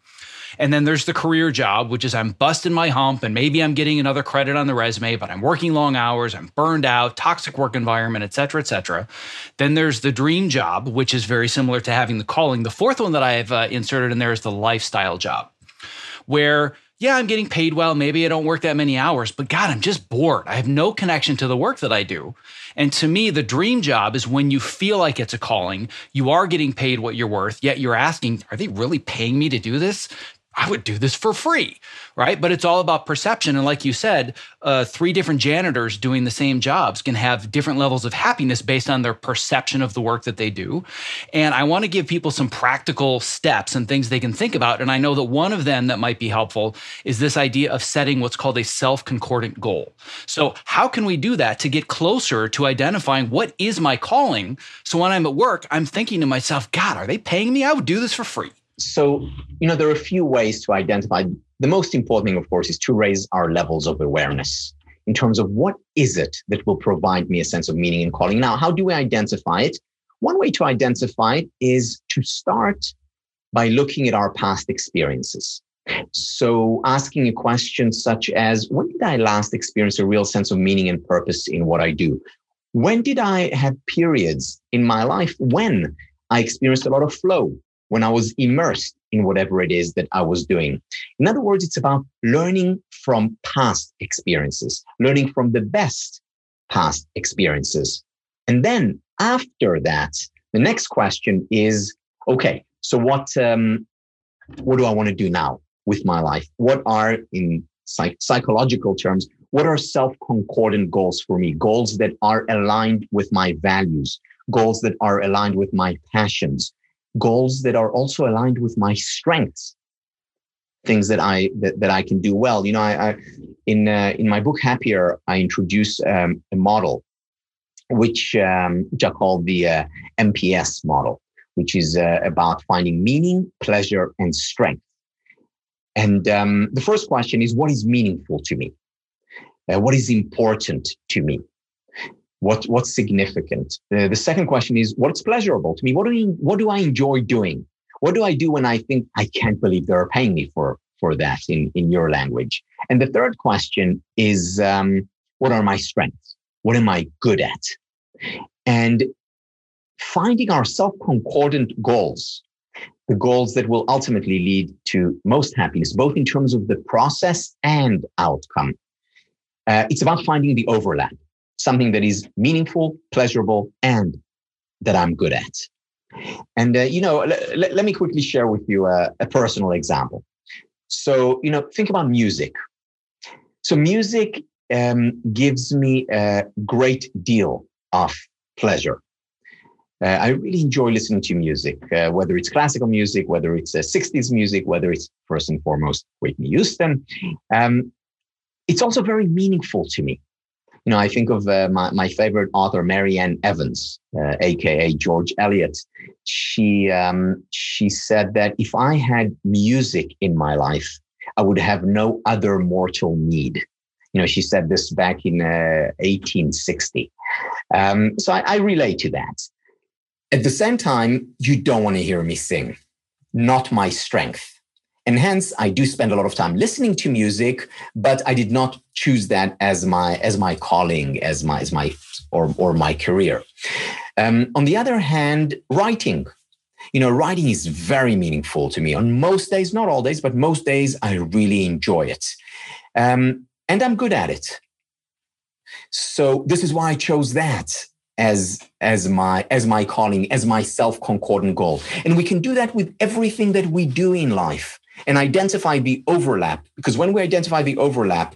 And then there's the career job, which is I'm busting my hump and maybe I'm getting another credit on the resume, but I'm working long hours, I'm burned out, toxic work environment, et cetera, et cetera. Then there's the dream job, which is very similar to having the calling. The fourth one that I've uh, inserted in there is the lifestyle job, where yeah, I'm getting paid well, maybe I don't work that many hours, but God, I'm just bored. I have no connection to the work that I do. And to me, the dream job is when you feel like it's a calling, you are getting paid what you're worth, yet you're asking, are they really paying me to do this? I would do this for free, right? But it's all about perception. And like you said, uh, three different janitors doing the same jobs can have different levels of happiness based on their perception of the work that they do. And I want to give people some practical steps and things they can think about. And I know that one of them that might be helpful is this idea of setting what's called a self-concordant goal. So how can we do that to get closer to identifying what is my calling? So when I'm at work, I'm thinking to myself, God, are they paying me? I would do this for free. So, you know, there are a few ways to identify. The most important thing, of course, is to raise our levels of awareness in terms of what is it that will provide me a sense of meaning and calling. Now, how do we identify it? One way to identify it is to start by looking at our past experiences. So asking a question such as, when did I last experience a real sense of meaning and purpose in what I do? When did I have periods in my life when I experienced a lot of flow? When I was immersed in whatever it is that I was doing. In other words, it's about learning from past experiences, learning from the best past experiences. And then after that, the next question is, okay, so what um, what do I want to do now with my life? What are, in psych- psychological terms, what are self-concordant goals for me? Goals that are aligned with my values, goals that are aligned with my passions, goals that are also aligned with my strengths, things that I that, that I can do well. You know, I, I in uh, in my book Happier, I introduce um, a model which um, which I call the uh, M P S model, which is uh, about finding meaning, pleasure, and strength. And um, the first question is, what is meaningful to me? Uh, what is important to me? What, what's significant? Uh, the second question is, what's pleasurable to me? What do I, what do I enjoy doing? What do I do when I think, I can't believe they're paying me for, for that in, in your language? And the third question is, um, what are my strengths? What am I good at? And finding our self-concordant goals, the goals that will ultimately lead to most happiness, both in terms of the process and outcome. Uh, it's about finding the overlap. Something that is meaningful, pleasurable, and that I'm good at. And, uh, you know, l- l- let me quickly share with you a, a personal example. So, you know, think about music. So music um, gives me a great deal of pleasure. Uh, I really enjoy listening to music, uh, whether it's classical music, whether it's uh, sixties music, whether it's first and foremost Whitney Houston. Um, it's also very meaningful to me. You know, I think of uh, my, my favorite author, Marianne Evans, uh, a k a. George Eliot. She um, she said that if I had music in my life, I would have no other mortal need. You know, she said this back in uh, eighteen sixty. Um, so I, I relate to that. At the same time, you don't want to hear me sing. Not my strength. And hence, I do spend a lot of time listening to music, but I did not choose that as my as my calling, as my as my or or my career. Um, on the other hand, writing, you know, writing is very meaningful to me. On most days, not all days, but most days, I really enjoy it, um, and I'm good at it. So this is why I chose that as as my as my calling, as my self-concordant goal. And we can do that with everything that we do in life. And identify the overlap, because when we identify the overlap,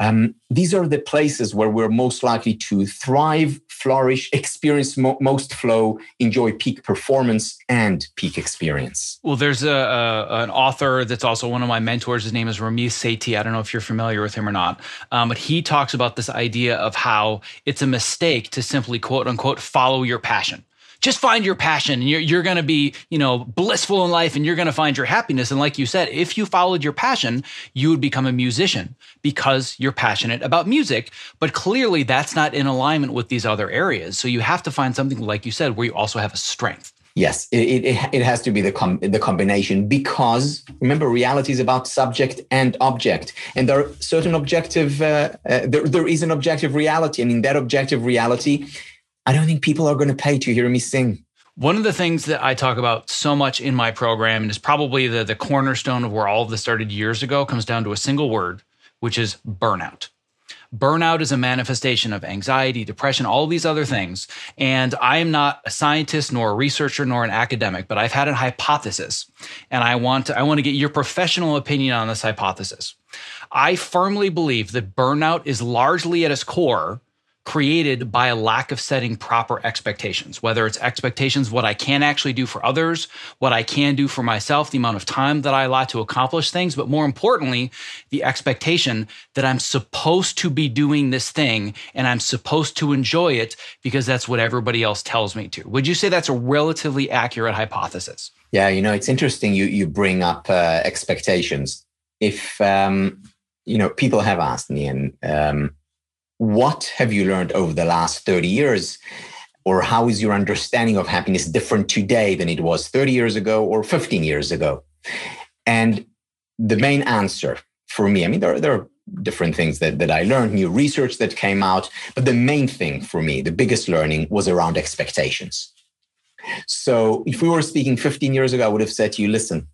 um, these are the places where we're most likely to thrive, flourish, experience mo- most flow, enjoy peak performance and peak experience. Well, there's a, a an author that's also one of my mentors. His name is Rami Sethi. I don't know if you're familiar with him or not, um, but he talks about this idea of how it's a mistake to simply, quote unquote, follow your passion. Just find your passion and you're, you're going to be, you know, blissful in life and you're going to find your happiness. And like you said, if you followed your passion, you would become a musician because you're passionate about music. But clearly that's not in alignment with these other areas. So you have to find something, like you said, where you also have a strength. Yes, it it, it has to be the com- the combination, because remember, reality is about subject and object, and there are certain objective uh, uh, there there is an objective reality, and in that objective reality, I don't think people are going to pay to hear me sing. One of the things that I talk about so much in my program, and is probably the the cornerstone of where all of this started years ago, comes down to a single word, which is burnout. Burnout is a manifestation of anxiety, depression, all these other things. And I am not a scientist nor a researcher nor an academic, but I've had a hypothesis, and I want to, I want to get your professional opinion on this hypothesis. I firmly believe that burnout is largely at its core created by a lack of setting proper expectations, whether it's expectations, what I can actually do for others, what I can do for myself, the amount of time that I allow to accomplish things, but more importantly, the expectation that I'm supposed to be doing this thing and I'm supposed to enjoy it because that's what everybody else tells me to. Would you say that's a relatively accurate hypothesis? Yeah, you know, it's interesting you you bring up uh, expectations. If, um, you know, people have asked me and, um, what have you learned over the last thirty years? Or how is your understanding of happiness different today than it was thirty years ago or fifteen years ago? And the main answer for me, I mean, there, there are different things that, that I learned, new research that came out, but the main thing for me, the biggest learning was around expectations. So if we were speaking fifteen years ago, I would have said to you, listen,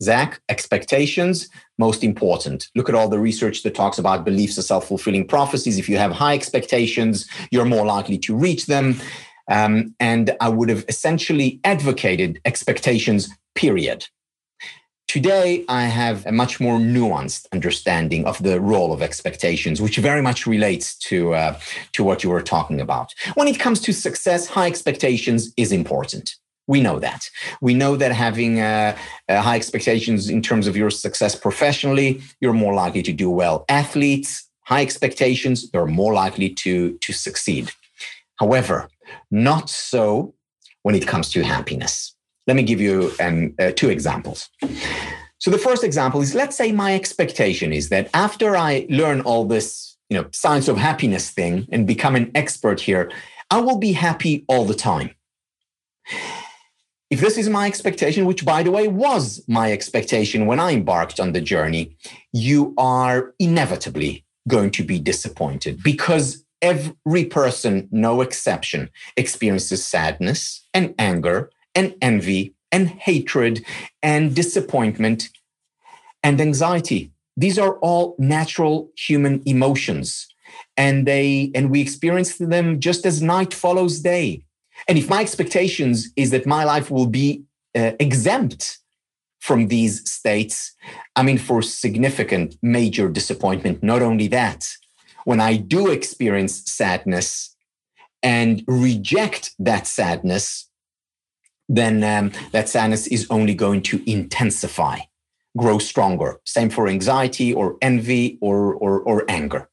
Zach, expectations, most important. Look at all the research that talks about beliefs as self-fulfilling prophecies. If you have high expectations, you're more likely to reach them. Um, and I would have essentially advocated expectations, period. Today, I have a much more nuanced understanding of the role of expectations, which very much relates to, uh, to what you were talking about. When it comes to success, high expectations is important. We know that. We know that having uh, uh, high expectations in terms of your success professionally, you're more likely to do well. Athletes, high expectations, they're more likely to, to succeed. However, not so when it comes to happiness. Let me give you um, uh, two examples. So the first example is, let's say my expectation is that after I learn all this, you know, science of happiness thing and become an expert here, I will be happy all the time. If this is my expectation, which, by the way, was my expectation when I embarked on the journey, you are inevitably going to be disappointed, because every person, no exception, experiences sadness and anger and envy and hatred and disappointment and anxiety. These are all natural human emotions, and they and we experience them just as night follows day. And if my expectations is that my life will be uh, exempt from these states, I'm in for significant major disappointment. Not only that, when I do experience sadness and reject that sadness, then um, that sadness is only going to intensify, grow stronger. Same for anxiety or envy or, or, or anger.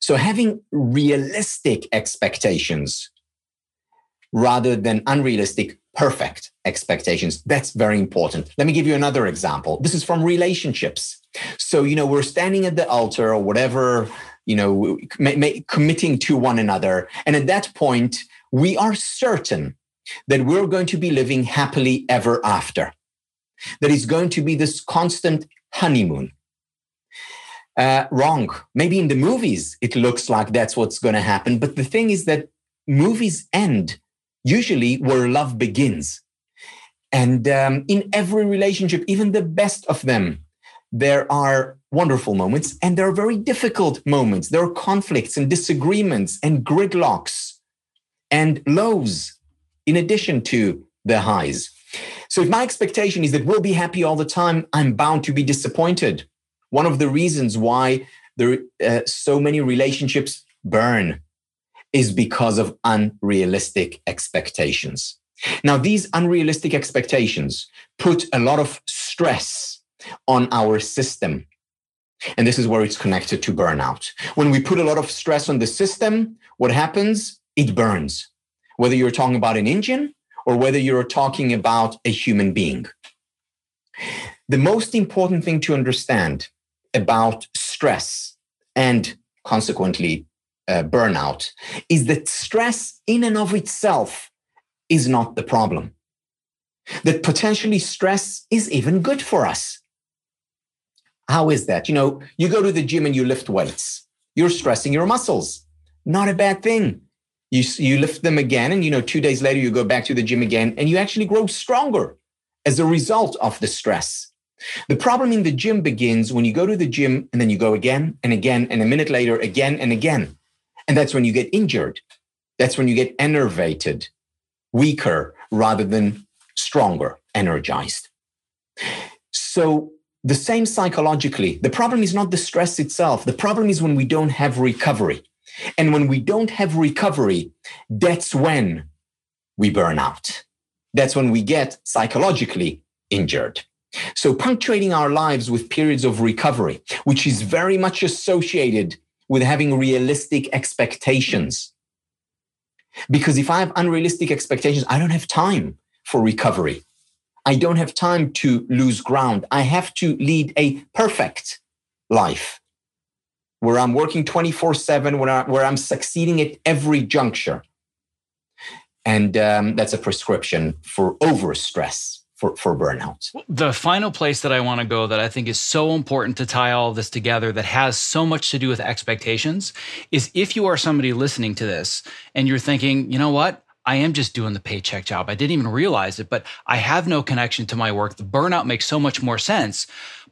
So having realistic expectations rather than unrealistic, perfect expectations. That's very important. Let me give you another example. This is from relationships. So, you know, we're standing at the altar or whatever, you know, ma- ma- committing to one another. And at that point, we are certain that we're going to be living happily ever after. That it's going to be this constant honeymoon. Uh, wrong. Maybe in the movies, it looks like that's what's going to happen. But the thing is that movies end usually where love begins. And um, in every relationship, even the best of them, there are wonderful moments and there are very difficult moments. There are conflicts and disagreements and gridlocks and lows in addition to the highs. So if my expectation is that we'll be happy all the time, I'm bound to be disappointed. One of the reasons why there uh, so many relationships burn is because of unrealistic expectations. Now, these unrealistic expectations put a lot of stress on our system. And this is where it's connected to burnout. When we put a lot of stress on the system, what happens? It burns. Whether you're talking about an engine or whether you're talking about a human being. The most important thing to understand about stress and consequently Uh, burnout is that stress in and of itself is not the problem. that potentially stress is even good for us. How is that? You know, you go to the gym and you lift weights. You're stressing your muscles. Not a bad thing. You, you lift them again and, you know, two days later, you go back to the gym again and you actually grow stronger as a result of the stress. The problem in the gym begins when you go to the gym and then you go again and again and a minute later, again and again. And that's when you get injured. That's when you get enervated, weaker rather than stronger, energized. So the same psychologically, the problem is not the stress itself. The problem is when we don't have recovery. And when we don't have recovery, that's when we burn out. That's when we get psychologically injured. So punctuating our lives with periods of recovery, which is very much associated with having realistic expectations. Because if I have unrealistic expectations, I don't have time for recovery. I don't have time to lose ground. I have to lead a perfect life where I'm working twenty-four seven, where, I, where I'm succeeding at every juncture. And um, that's a prescription for overstress. For, for burnout. The final place that I want to go that I think is so important to tie all this together that has so much to do with expectations is if you are somebody listening to this and you're thinking, you know what? I am just doing the paycheck job. I didn't even realize it, but I have no connection to my work. The burnout makes so much more sense,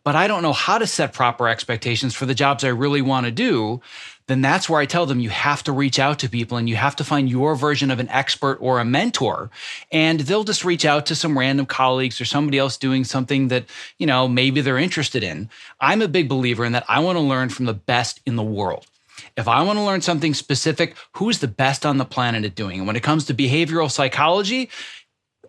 but I don't know how to set proper expectations for the jobs I really want to do. Then that's where I tell them you have to reach out to people and you have to find your version of an expert or a mentor. And they'll just reach out to some random colleagues or somebody else doing something that, you know, maybe they're interested in. I'm a big believer in that I want to learn from the best in the world. If I want to learn something specific, who's the best on the planet at doing it? When it comes to behavioral psychology,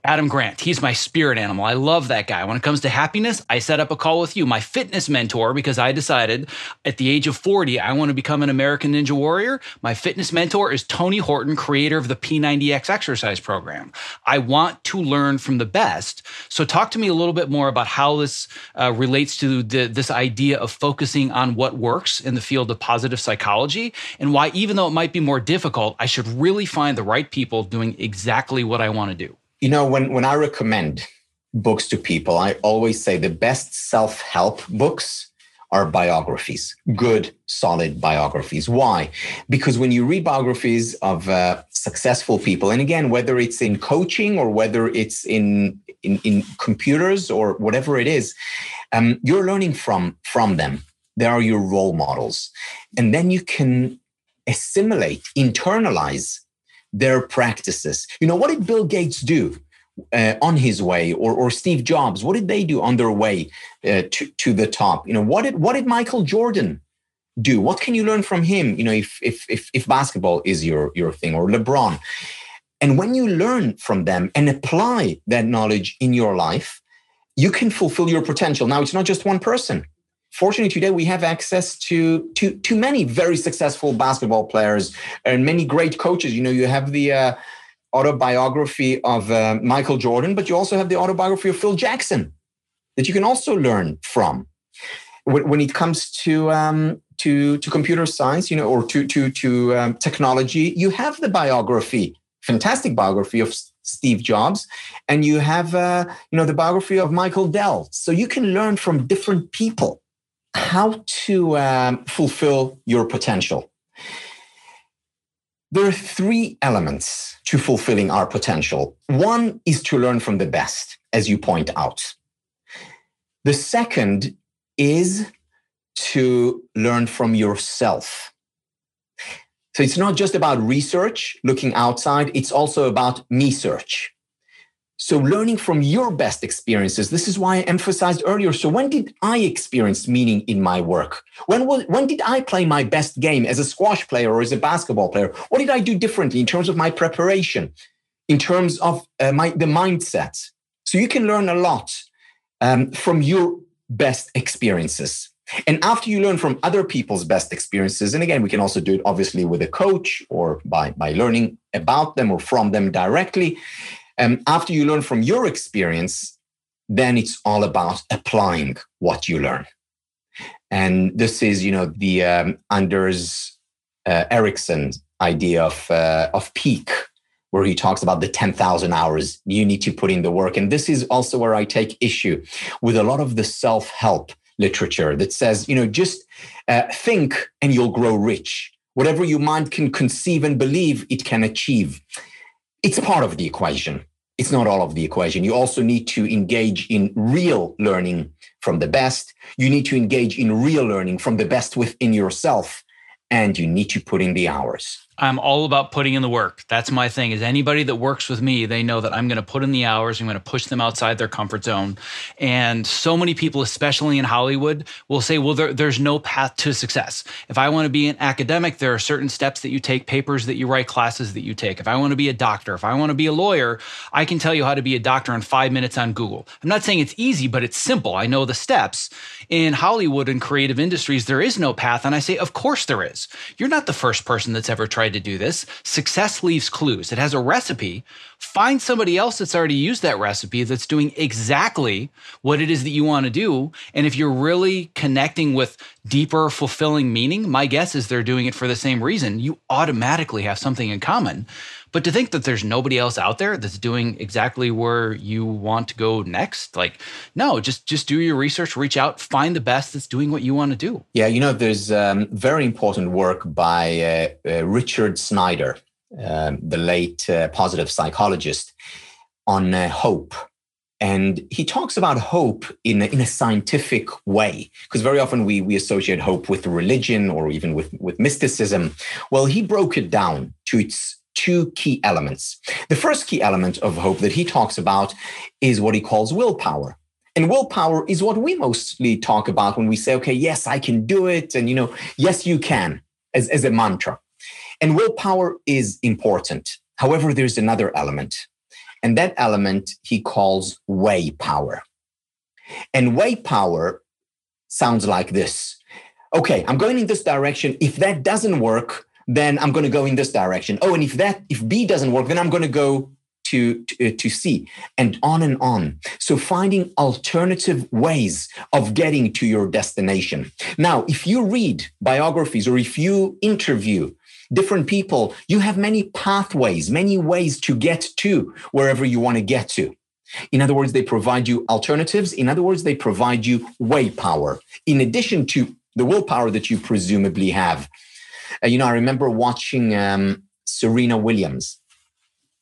Adam Grant, he's my spirit animal. I love that guy. When it comes to happiness, I set up a call with you, my fitness mentor, because I decided at the age of forty, I want to become an American Ninja Warrior. My fitness mentor is Tony Horton, creator of the P ninety X exercise program. I want to learn from the best. So talk to me a little bit more about how this uh, relates to the, this idea of focusing on what works in the field of positive psychology and why, even though it might be more difficult, I should really find the right people doing exactly what I want to do. You know, when, when I recommend books to people, I always say the best self-help books are biographies, good, solid biographies. Why? Because when you read biographies of uh, successful people, and again, whether it's in coaching or whether it's in in, in computers or whatever it is, um, you're learning from, from them. They are your role models. And then you can assimilate, internalize their practices. You know, what did Bill Gates do uh, on his way, or or Steve Jobs? What did they do on their way uh, to to the top? You know, what did what did Michael Jordan do? What can you learn from him? You know, if if if, if basketball is your your thing, or LeBron. And when you learn from them and apply that knowledge in your life, you can fulfill your potential. Now, it's not just one person. Fortunately, today we have access to, to, to many very successful basketball players and many great coaches. You know, you have the uh, autobiography of uh, Michael Jordan, but you also have the autobiography of Phil Jackson that you can also learn from. When, when it comes to, um, to, to computer science, you know, or to, to, to um, technology, you have the biography, fantastic biography of Steve Jobs, and you have, uh, you know, the biography of Michael Dell. So you can learn from different people how to um, fulfill your potential. There are three elements to fulfilling our potential. One is to learn from the best, as you point out. The second is to learn from yourself. So it's not just about research, looking outside, it's also about me search. So learning from your best experiences, this is why I emphasized earlier. So when did I experience meaning in my work? When was, when did I play my best game as a squash player or as a basketball player? What did I do differently in terms of my preparation, in terms of uh, my the mindset? So you can learn a lot um, from your best experiences. And after you learn from other people's best experiences, and again, we can also do it obviously with a coach or by, by learning about them or from them directly, Um, after you learn from your experience, then it's all about applying what you learn. And this is, you know, the um, Anders uh, Ericsson idea of, uh, of peak, where he talks about the ten thousand hours you need to put in the work. And this is also where I take issue with a lot of the self-help literature that says, you know, just uh, think and you'll grow rich. Whatever your mind can conceive and believe, it can achieve. It's part of the equation. It's not all of the equation. You also need to engage in real learning from the best. You need to engage in real learning from the best within yourself. And you need to put in the hours. I'm all about putting in the work. That's my thing, is anybody that works with me, they know that I'm going to put in the hours. I'm going to push them outside their comfort zone. And so many people, especially in Hollywood, will say, well, there, there's no path to success. If I want to be an academic, there are certain steps that you take, papers that you write, classes that you take. If I want to be a doctor, if I want to be a lawyer, I can tell you how to be a doctor in five minutes on Google. I'm not saying it's easy, but it's simple. I know the steps. In Hollywood and creative industries, there is no path. And I say, of course there is. You're not the first person that's ever tried to do this. Success leaves clues. It has a recipe. Find somebody else that's already used that recipe, that's doing exactly what it is that you want to do. And if you're really connecting with deeper, fulfilling meaning, my guess is they're doing it for the same reason. You automatically have something in common. But to think that there's nobody else out there that's doing exactly where you want to go next, like, no, just just do your research, reach out, find the best that's doing what you want to do. Yeah, you know, there's um, very important work by uh, uh, Richard Snyder, um, the late uh, positive psychologist, on uh, hope. And he talks about hope in a, in a scientific way, because very often we we associate hope with religion or even with, with mysticism. Well, he broke it down to its two key elements. The first key element of hope that he talks about is what he calls willpower. And willpower is what we mostly talk about when we say, okay, yes, I can do it. And, you know, yes, you can, as, as a mantra. And willpower is important. However, there's another element. And that element he calls way power. And way power sounds like this. Okay, I'm going in this direction. If that doesn't work, then I'm going to go in this direction. Oh, and if that, if B doesn't work, then I'm going to go to, to, to C, and on and on. So finding alternative ways of getting to your destination. Now, if you read biographies or if you interview different people, you have many pathways, many ways to get to wherever you want to get to. In other words, they provide you alternatives. In other words, they provide you way power, in addition to the willpower that you presumably have. Uh, you know, I remember watching um, Serena Williams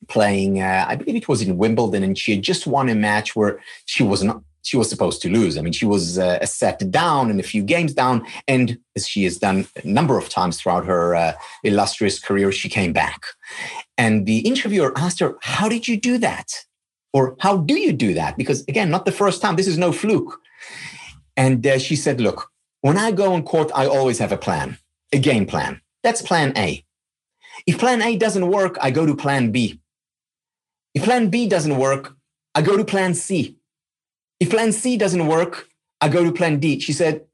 playing, uh, I believe it was in Wimbledon, and she had just won a match where she was not, she was supposed to lose. I mean, she was uh, a set down and a few games down. And as she has done a number of times throughout her uh, illustrious career, she came back. And the interviewer asked her, how did you do that? Or how do you do that? Because again, not the first time. This is no fluke. And uh, she said, look, when I go on court, I always have a plan. A game plan. That's plan A. If plan A doesn't work, I go to plan B. If plan B doesn't work, I go to plan C. If plan C doesn't work, I go to plan D. She said,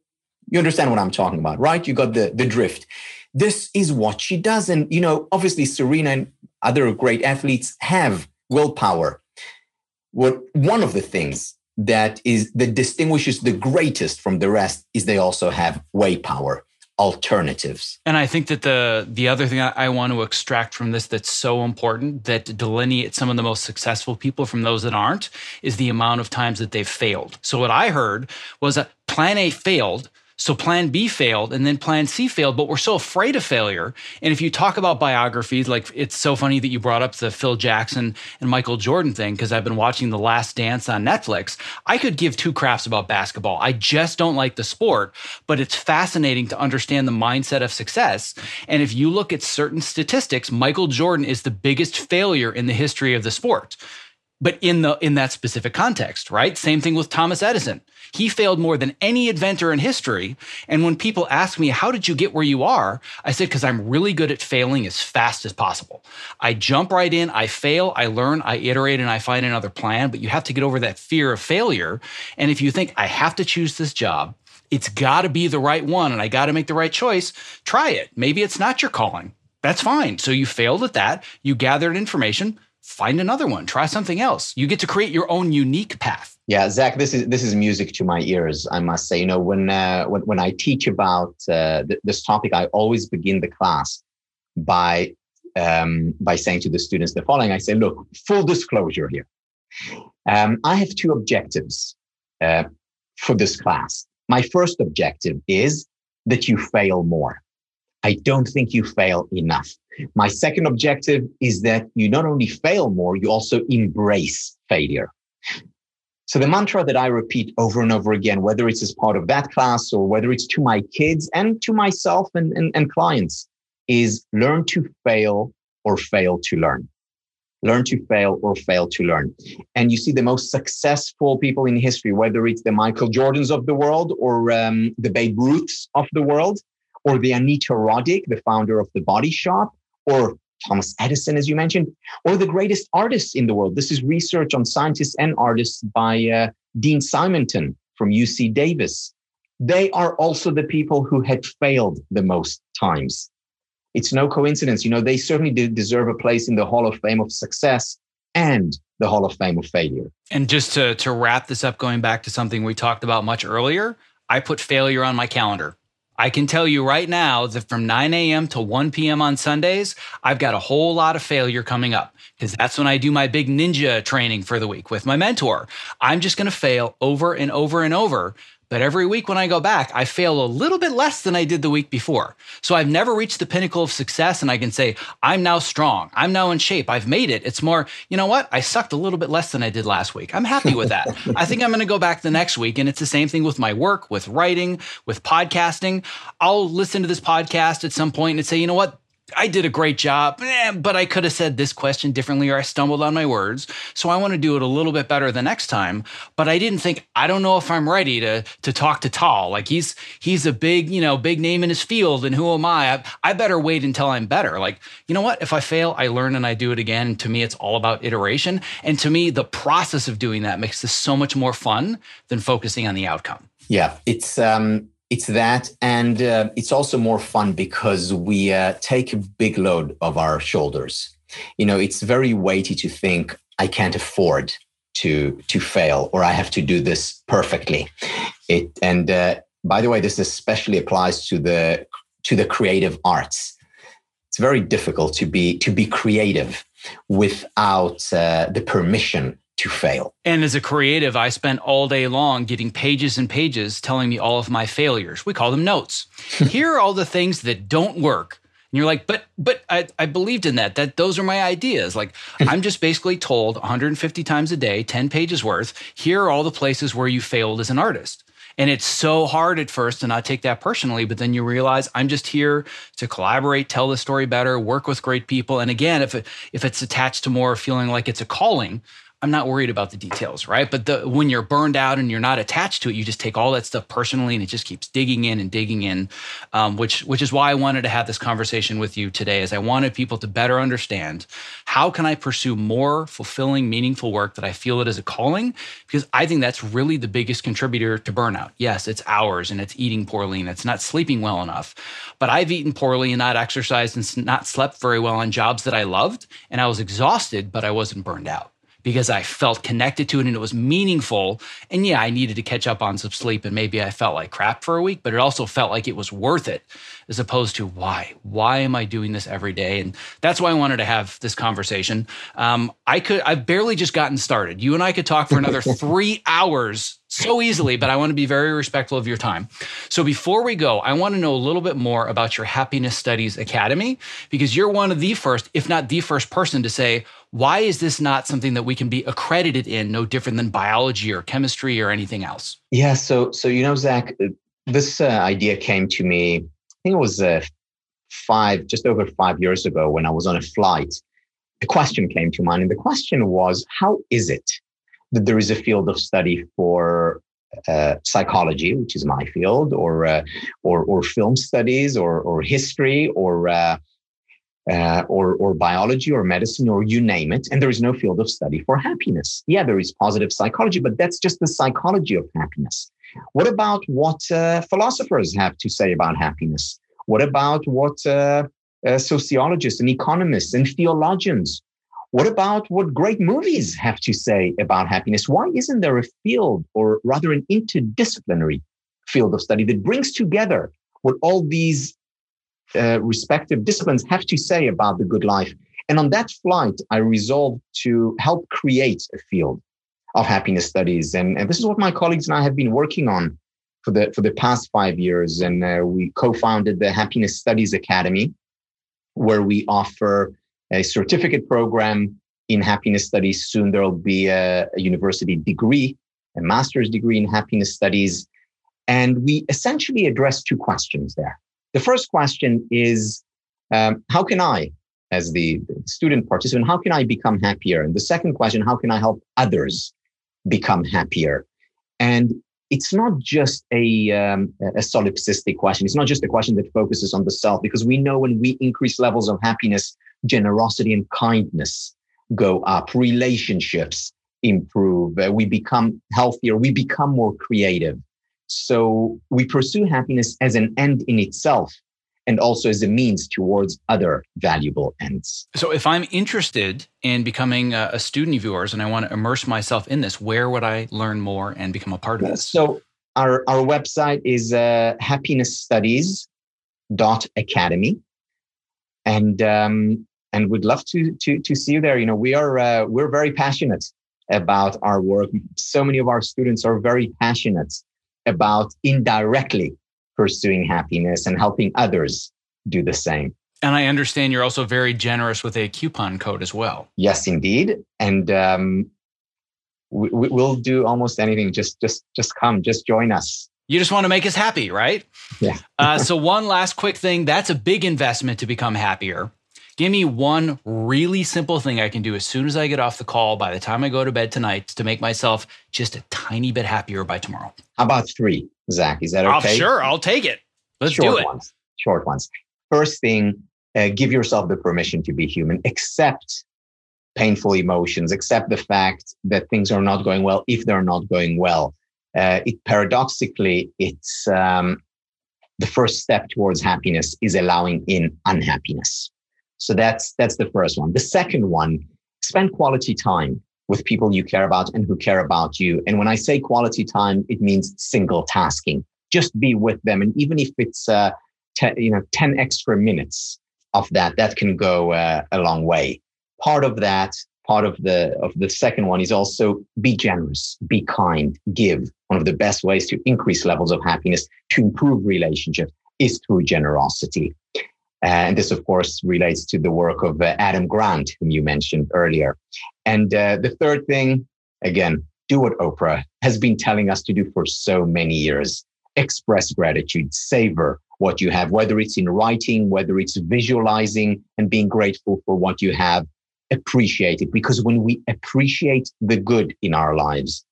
you understand what I'm talking about, right? You got the, the drift. This is what she does. And, you know, obviously Serena and other great athletes have willpower. What one of the things that is that distinguishes the greatest from the rest is they also have way power. Alternatives. And I think that the the other thing I, I want to extract from this that's so important, that delineates some of the most successful people from those that aren't, is the amount of times that they've failed. So what I heard was that plan A failed, so plan B failed, and then plan C failed, but we're so afraid of failure. And if you talk about biographies, like, it's so funny that you brought up the Phil Jackson and Michael Jordan thing, because I've been watching The Last Dance on Netflix. I could give two craps about basketball. I just don't like the sport, but it's fascinating to understand the mindset of success. And if you look at certain statistics, Michael Jordan is the biggest failure in the history of the sport. But in the in that specific context, right? Same thing with Thomas Edison. He failed more than any inventor in history. And when people ask me, how did you get where you are? I said, because I'm really good at failing as fast as possible. I jump right in, I fail, I learn, I iterate, and I find another plan. But you have to get over that fear of failure. And if you think, I have to choose this job, it's got to be the right one, and I got to make the right choice, try it. Maybe it's not your calling. That's fine. So you failed at that. You gathered information. Find another one, try something else. You get to create your own unique path. Yeah, Zach, this is this is music to my ears, I must say. You know, when uh, when, when I teach about uh, th- this topic, I always begin the class by um, by saying to the students the following. I say, look, full disclosure here. Um, I have two objectives uh, for this class. My first objective is that you fail more. I don't think you fail enough. My second objective is that you not only fail more, you also embrace failure. So the mantra that I repeat over and over again, whether it's as part of that class or whether it's to my kids and to myself and, and, and clients, is learn to fail or fail to learn. Learn to fail or fail to learn. And you see the most successful people in history, whether it's the Michael Jordans of the world or um, the Babe Ruths of the world, or the Anita Roddick, the founder of The Body Shop, or Thomas Edison, as you mentioned, or the greatest artists in the world. This is research on scientists and artists by uh, Dean Simonton from U C Davis. They are also the people who had failed the most times. It's no coincidence. You know, they certainly did deserve a place in the Hall of Fame of Success and the Hall of Fame of Failure. And just to, to wrap this up, going back to something we talked about much earlier, I put failure on my calendar. I can tell you right now that from nine a.m. to one p.m. on Sundays, I've got a whole lot of failure coming up because that's when I do my big ninja training for the week with my mentor. I'm just going to fail over and over and over. But every week when I go back, I fail a little bit less than I did the week before. So I've never reached the pinnacle of success and I can say, I'm now strong. I'm now in shape. I've made it. It's more, you know what? I sucked a little bit less than I did last week. I'm happy with that. I think I'm going to go back the next week. And it's the same thing with my work, with writing, with podcasting. I'll listen to this podcast at some point and say, you know what? I did a great job, but I could have said this question differently, or I stumbled on my words. So I want to do it a little bit better the next time. But I didn't think, I don't know if I'm ready to to talk to Tal. Like he's he's a big, you know, big name in his field. And who am I? I, I better wait until I'm better. Like, you know what? If I fail, I learn and I do it again. And to me, it's all about iteration. And to me, the process of doing that makes this so much more fun than focusing on the outcome. Yeah, it's... um. It's that, and uh, it's also more fun because we uh, take a big load of our shoulders. You know, it's very weighty to think, I can't afford to to fail, or I have to do this perfectly. It and uh, by the way, this especially applies to the to the creative arts. It's very difficult to be to be creative without uh, the permission to fail. And as a creative, I spent all day long getting pages and pages telling me all of my failures. We call them notes. Here are all the things that don't work. And you're like, but but I, I believed in that, that those are my ideas. Like I'm just basically told one hundred fifty times a day, ten pages worth, here are all the places where you failed as an artist. And it's so hard at first to not take that personally, but then you realize I'm just here to collaborate, tell the story better, work with great people. And again, if it, if it's attached to more feeling like it's a calling, I'm not worried about the details, right? But the, when you're burned out and you're not attached to it, you just take all that stuff personally and it just keeps digging in and digging in, um, which which is why I wanted to have this conversation with you today, is I wanted people to better understand how can I pursue more fulfilling, meaningful work that I feel it as a calling? Because I think that's really the biggest contributor to burnout. Yes, it's hours and it's eating poorly and it's not sleeping well enough. But I've eaten poorly and not exercised and not slept very well on jobs that I loved. And I was exhausted, but I wasn't burned out, because I felt connected to it and it was meaningful. And yeah, I needed to catch up on some sleep and maybe I felt like crap for a week, but it also felt like it was worth it as opposed to why? Why am I doing this every day? And that's why I wanted to have this conversation. Um, I could, I've barely just gotten started. You and I could talk for another three hours so easily, but I want to be very respectful of your time. So before we go, I want to know a little bit more about your Happiness Studies Academy, because you're one of the first, if not the first person to say, why is this not something that we can be accredited in, no different than biology or chemistry or anything else? Yeah, so, so you know, Zach, this uh, idea came to me, I think it was uh, five, just over five years ago when I was on a flight. The question came to mind, and the question was, how is it that there is a field of study for uh, psychology, which is my field, or uh, or, or film studies, or, or history, or... Uh, Uh, or, or biology or medicine or you name it. And there is no field of study for happiness. Yeah, there is positive psychology, but that's just the psychology of happiness. What about what uh, philosophers have to say about happiness? What about what uh, uh, sociologists and economists and theologians? What about what great movies have to say about happiness? Why isn't there a field, or rather an interdisciplinary field of study, that brings together what all these uh, respective disciplines have to say about the good life. And on that flight, I resolved to help create a field of happiness studies. And, and this is what my colleagues and I have been working on for the, for the past five years. And uh, we co-founded the Happiness Studies Academy, where we offer a certificate program in happiness studies. Soon there'll be a, a university degree, a master's degree in happiness studies. And we essentially address two questions there. The first question is, um, how can I, as the student participant, how can I become happier? And the second question, how can I help others become happier? And it's not just a, um, a solipsistic question. It's not just a question that focuses on the self, because we know when we increase levels of happiness, generosity and kindness go up, relationships improve, uh, we become healthier, we become more creative. So we pursue happiness as an end in itself, and also as a means towards other valuable ends. So if I'm interested in becoming a student of yours and I want to immerse myself in this, where would I learn more and become a part of this? So our, our website is uh, happiness studies dot academy. And um, and we'd love to, to, to see you there. You know, we are uh, we're very passionate about our work. So many of our students are very passionate about indirectly pursuing happiness and helping others do the same. And I understand you're also very generous with a coupon code as well. Yes, indeed. And um, we, we'll do almost anything. Just, just, just come, just join us. You just want to make us happy, right? Yeah. uh, so one last quick thing. That's a big investment to become happier. Give me one really simple thing I can do as soon as I get off the call, by the time I go to bed tonight, to make myself just a tiny bit happier by tomorrow. How about three, Zach? Is that okay? Oh, sure, I'll take it. Let's Short do it. Ones. Short ones. First thing, uh, give yourself the permission to be human. Accept painful emotions. Accept the fact that things are not going well if they're not going well. Uh, it paradoxically, it's um, the first step towards happiness is allowing in unhappiness. So that's that's the first one. The second one, spend quality time with people you care about and who care about you. And when I say quality time, it means single tasking. Just be with them. And even if it's uh, te- you know ten extra minutes of that, that can go uh, a long way. Part of that, part of the of the second one is also be generous, be kind, give. One of the best ways to increase levels of happiness, to improve relationships, is through generosity. And this, of course, relates to the work of uh, Adam Grant, whom you mentioned earlier. And uh, the third thing, again, do what Oprah has been telling us to do for so many years. Express gratitude, savor what you have, whether it's in writing, whether it's visualizing and being grateful for what you have. Appreciate it, because when we appreciate the good in our lives,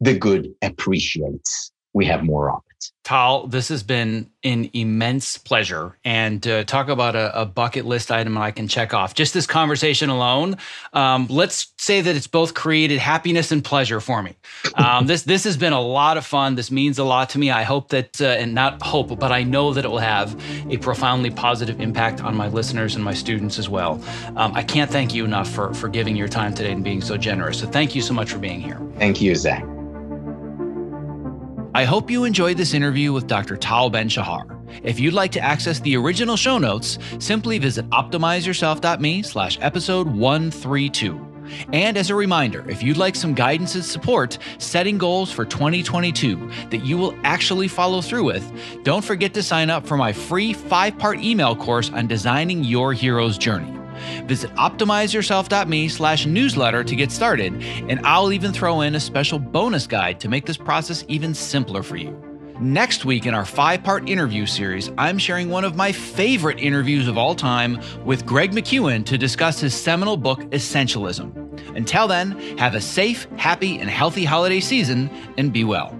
the good appreciates. We have more of it. Tal, this has been an immense pleasure. And uh, talk about a, a bucket list item I can check off. Just this conversation alone, um, let's say that it's both created happiness and pleasure for me. Um, this this has been a lot of fun. This means a lot to me. I hope that, uh, and not hope, but I know that it will have a profoundly positive impact on my listeners and my students as well. Um, I can't thank you enough for, for giving your time today and being so generous. So thank you so much for being here. Thank you, Zach. I hope you enjoyed this interview with Doctor Tal Ben-Shahar. If you'd like to access the original show notes, simply visit optimize yourself dot me slash episode one thirty-two. And as a reminder, if you'd like some guidance and support setting goals for twenty twenty-two that you will actually follow through with, don't forget to sign up for my free five-part email course on designing your hero's journey. Visit optimize yourself dot me slash newsletter to get started, and I'll even throw in a special bonus guide to make this process even simpler for you. Next week in our five-part interview series, I'm sharing one of my favorite interviews of all time with Greg McKeown to discuss his seminal book, Essentialism. Until then, have a safe, happy, and healthy holiday season, and be well.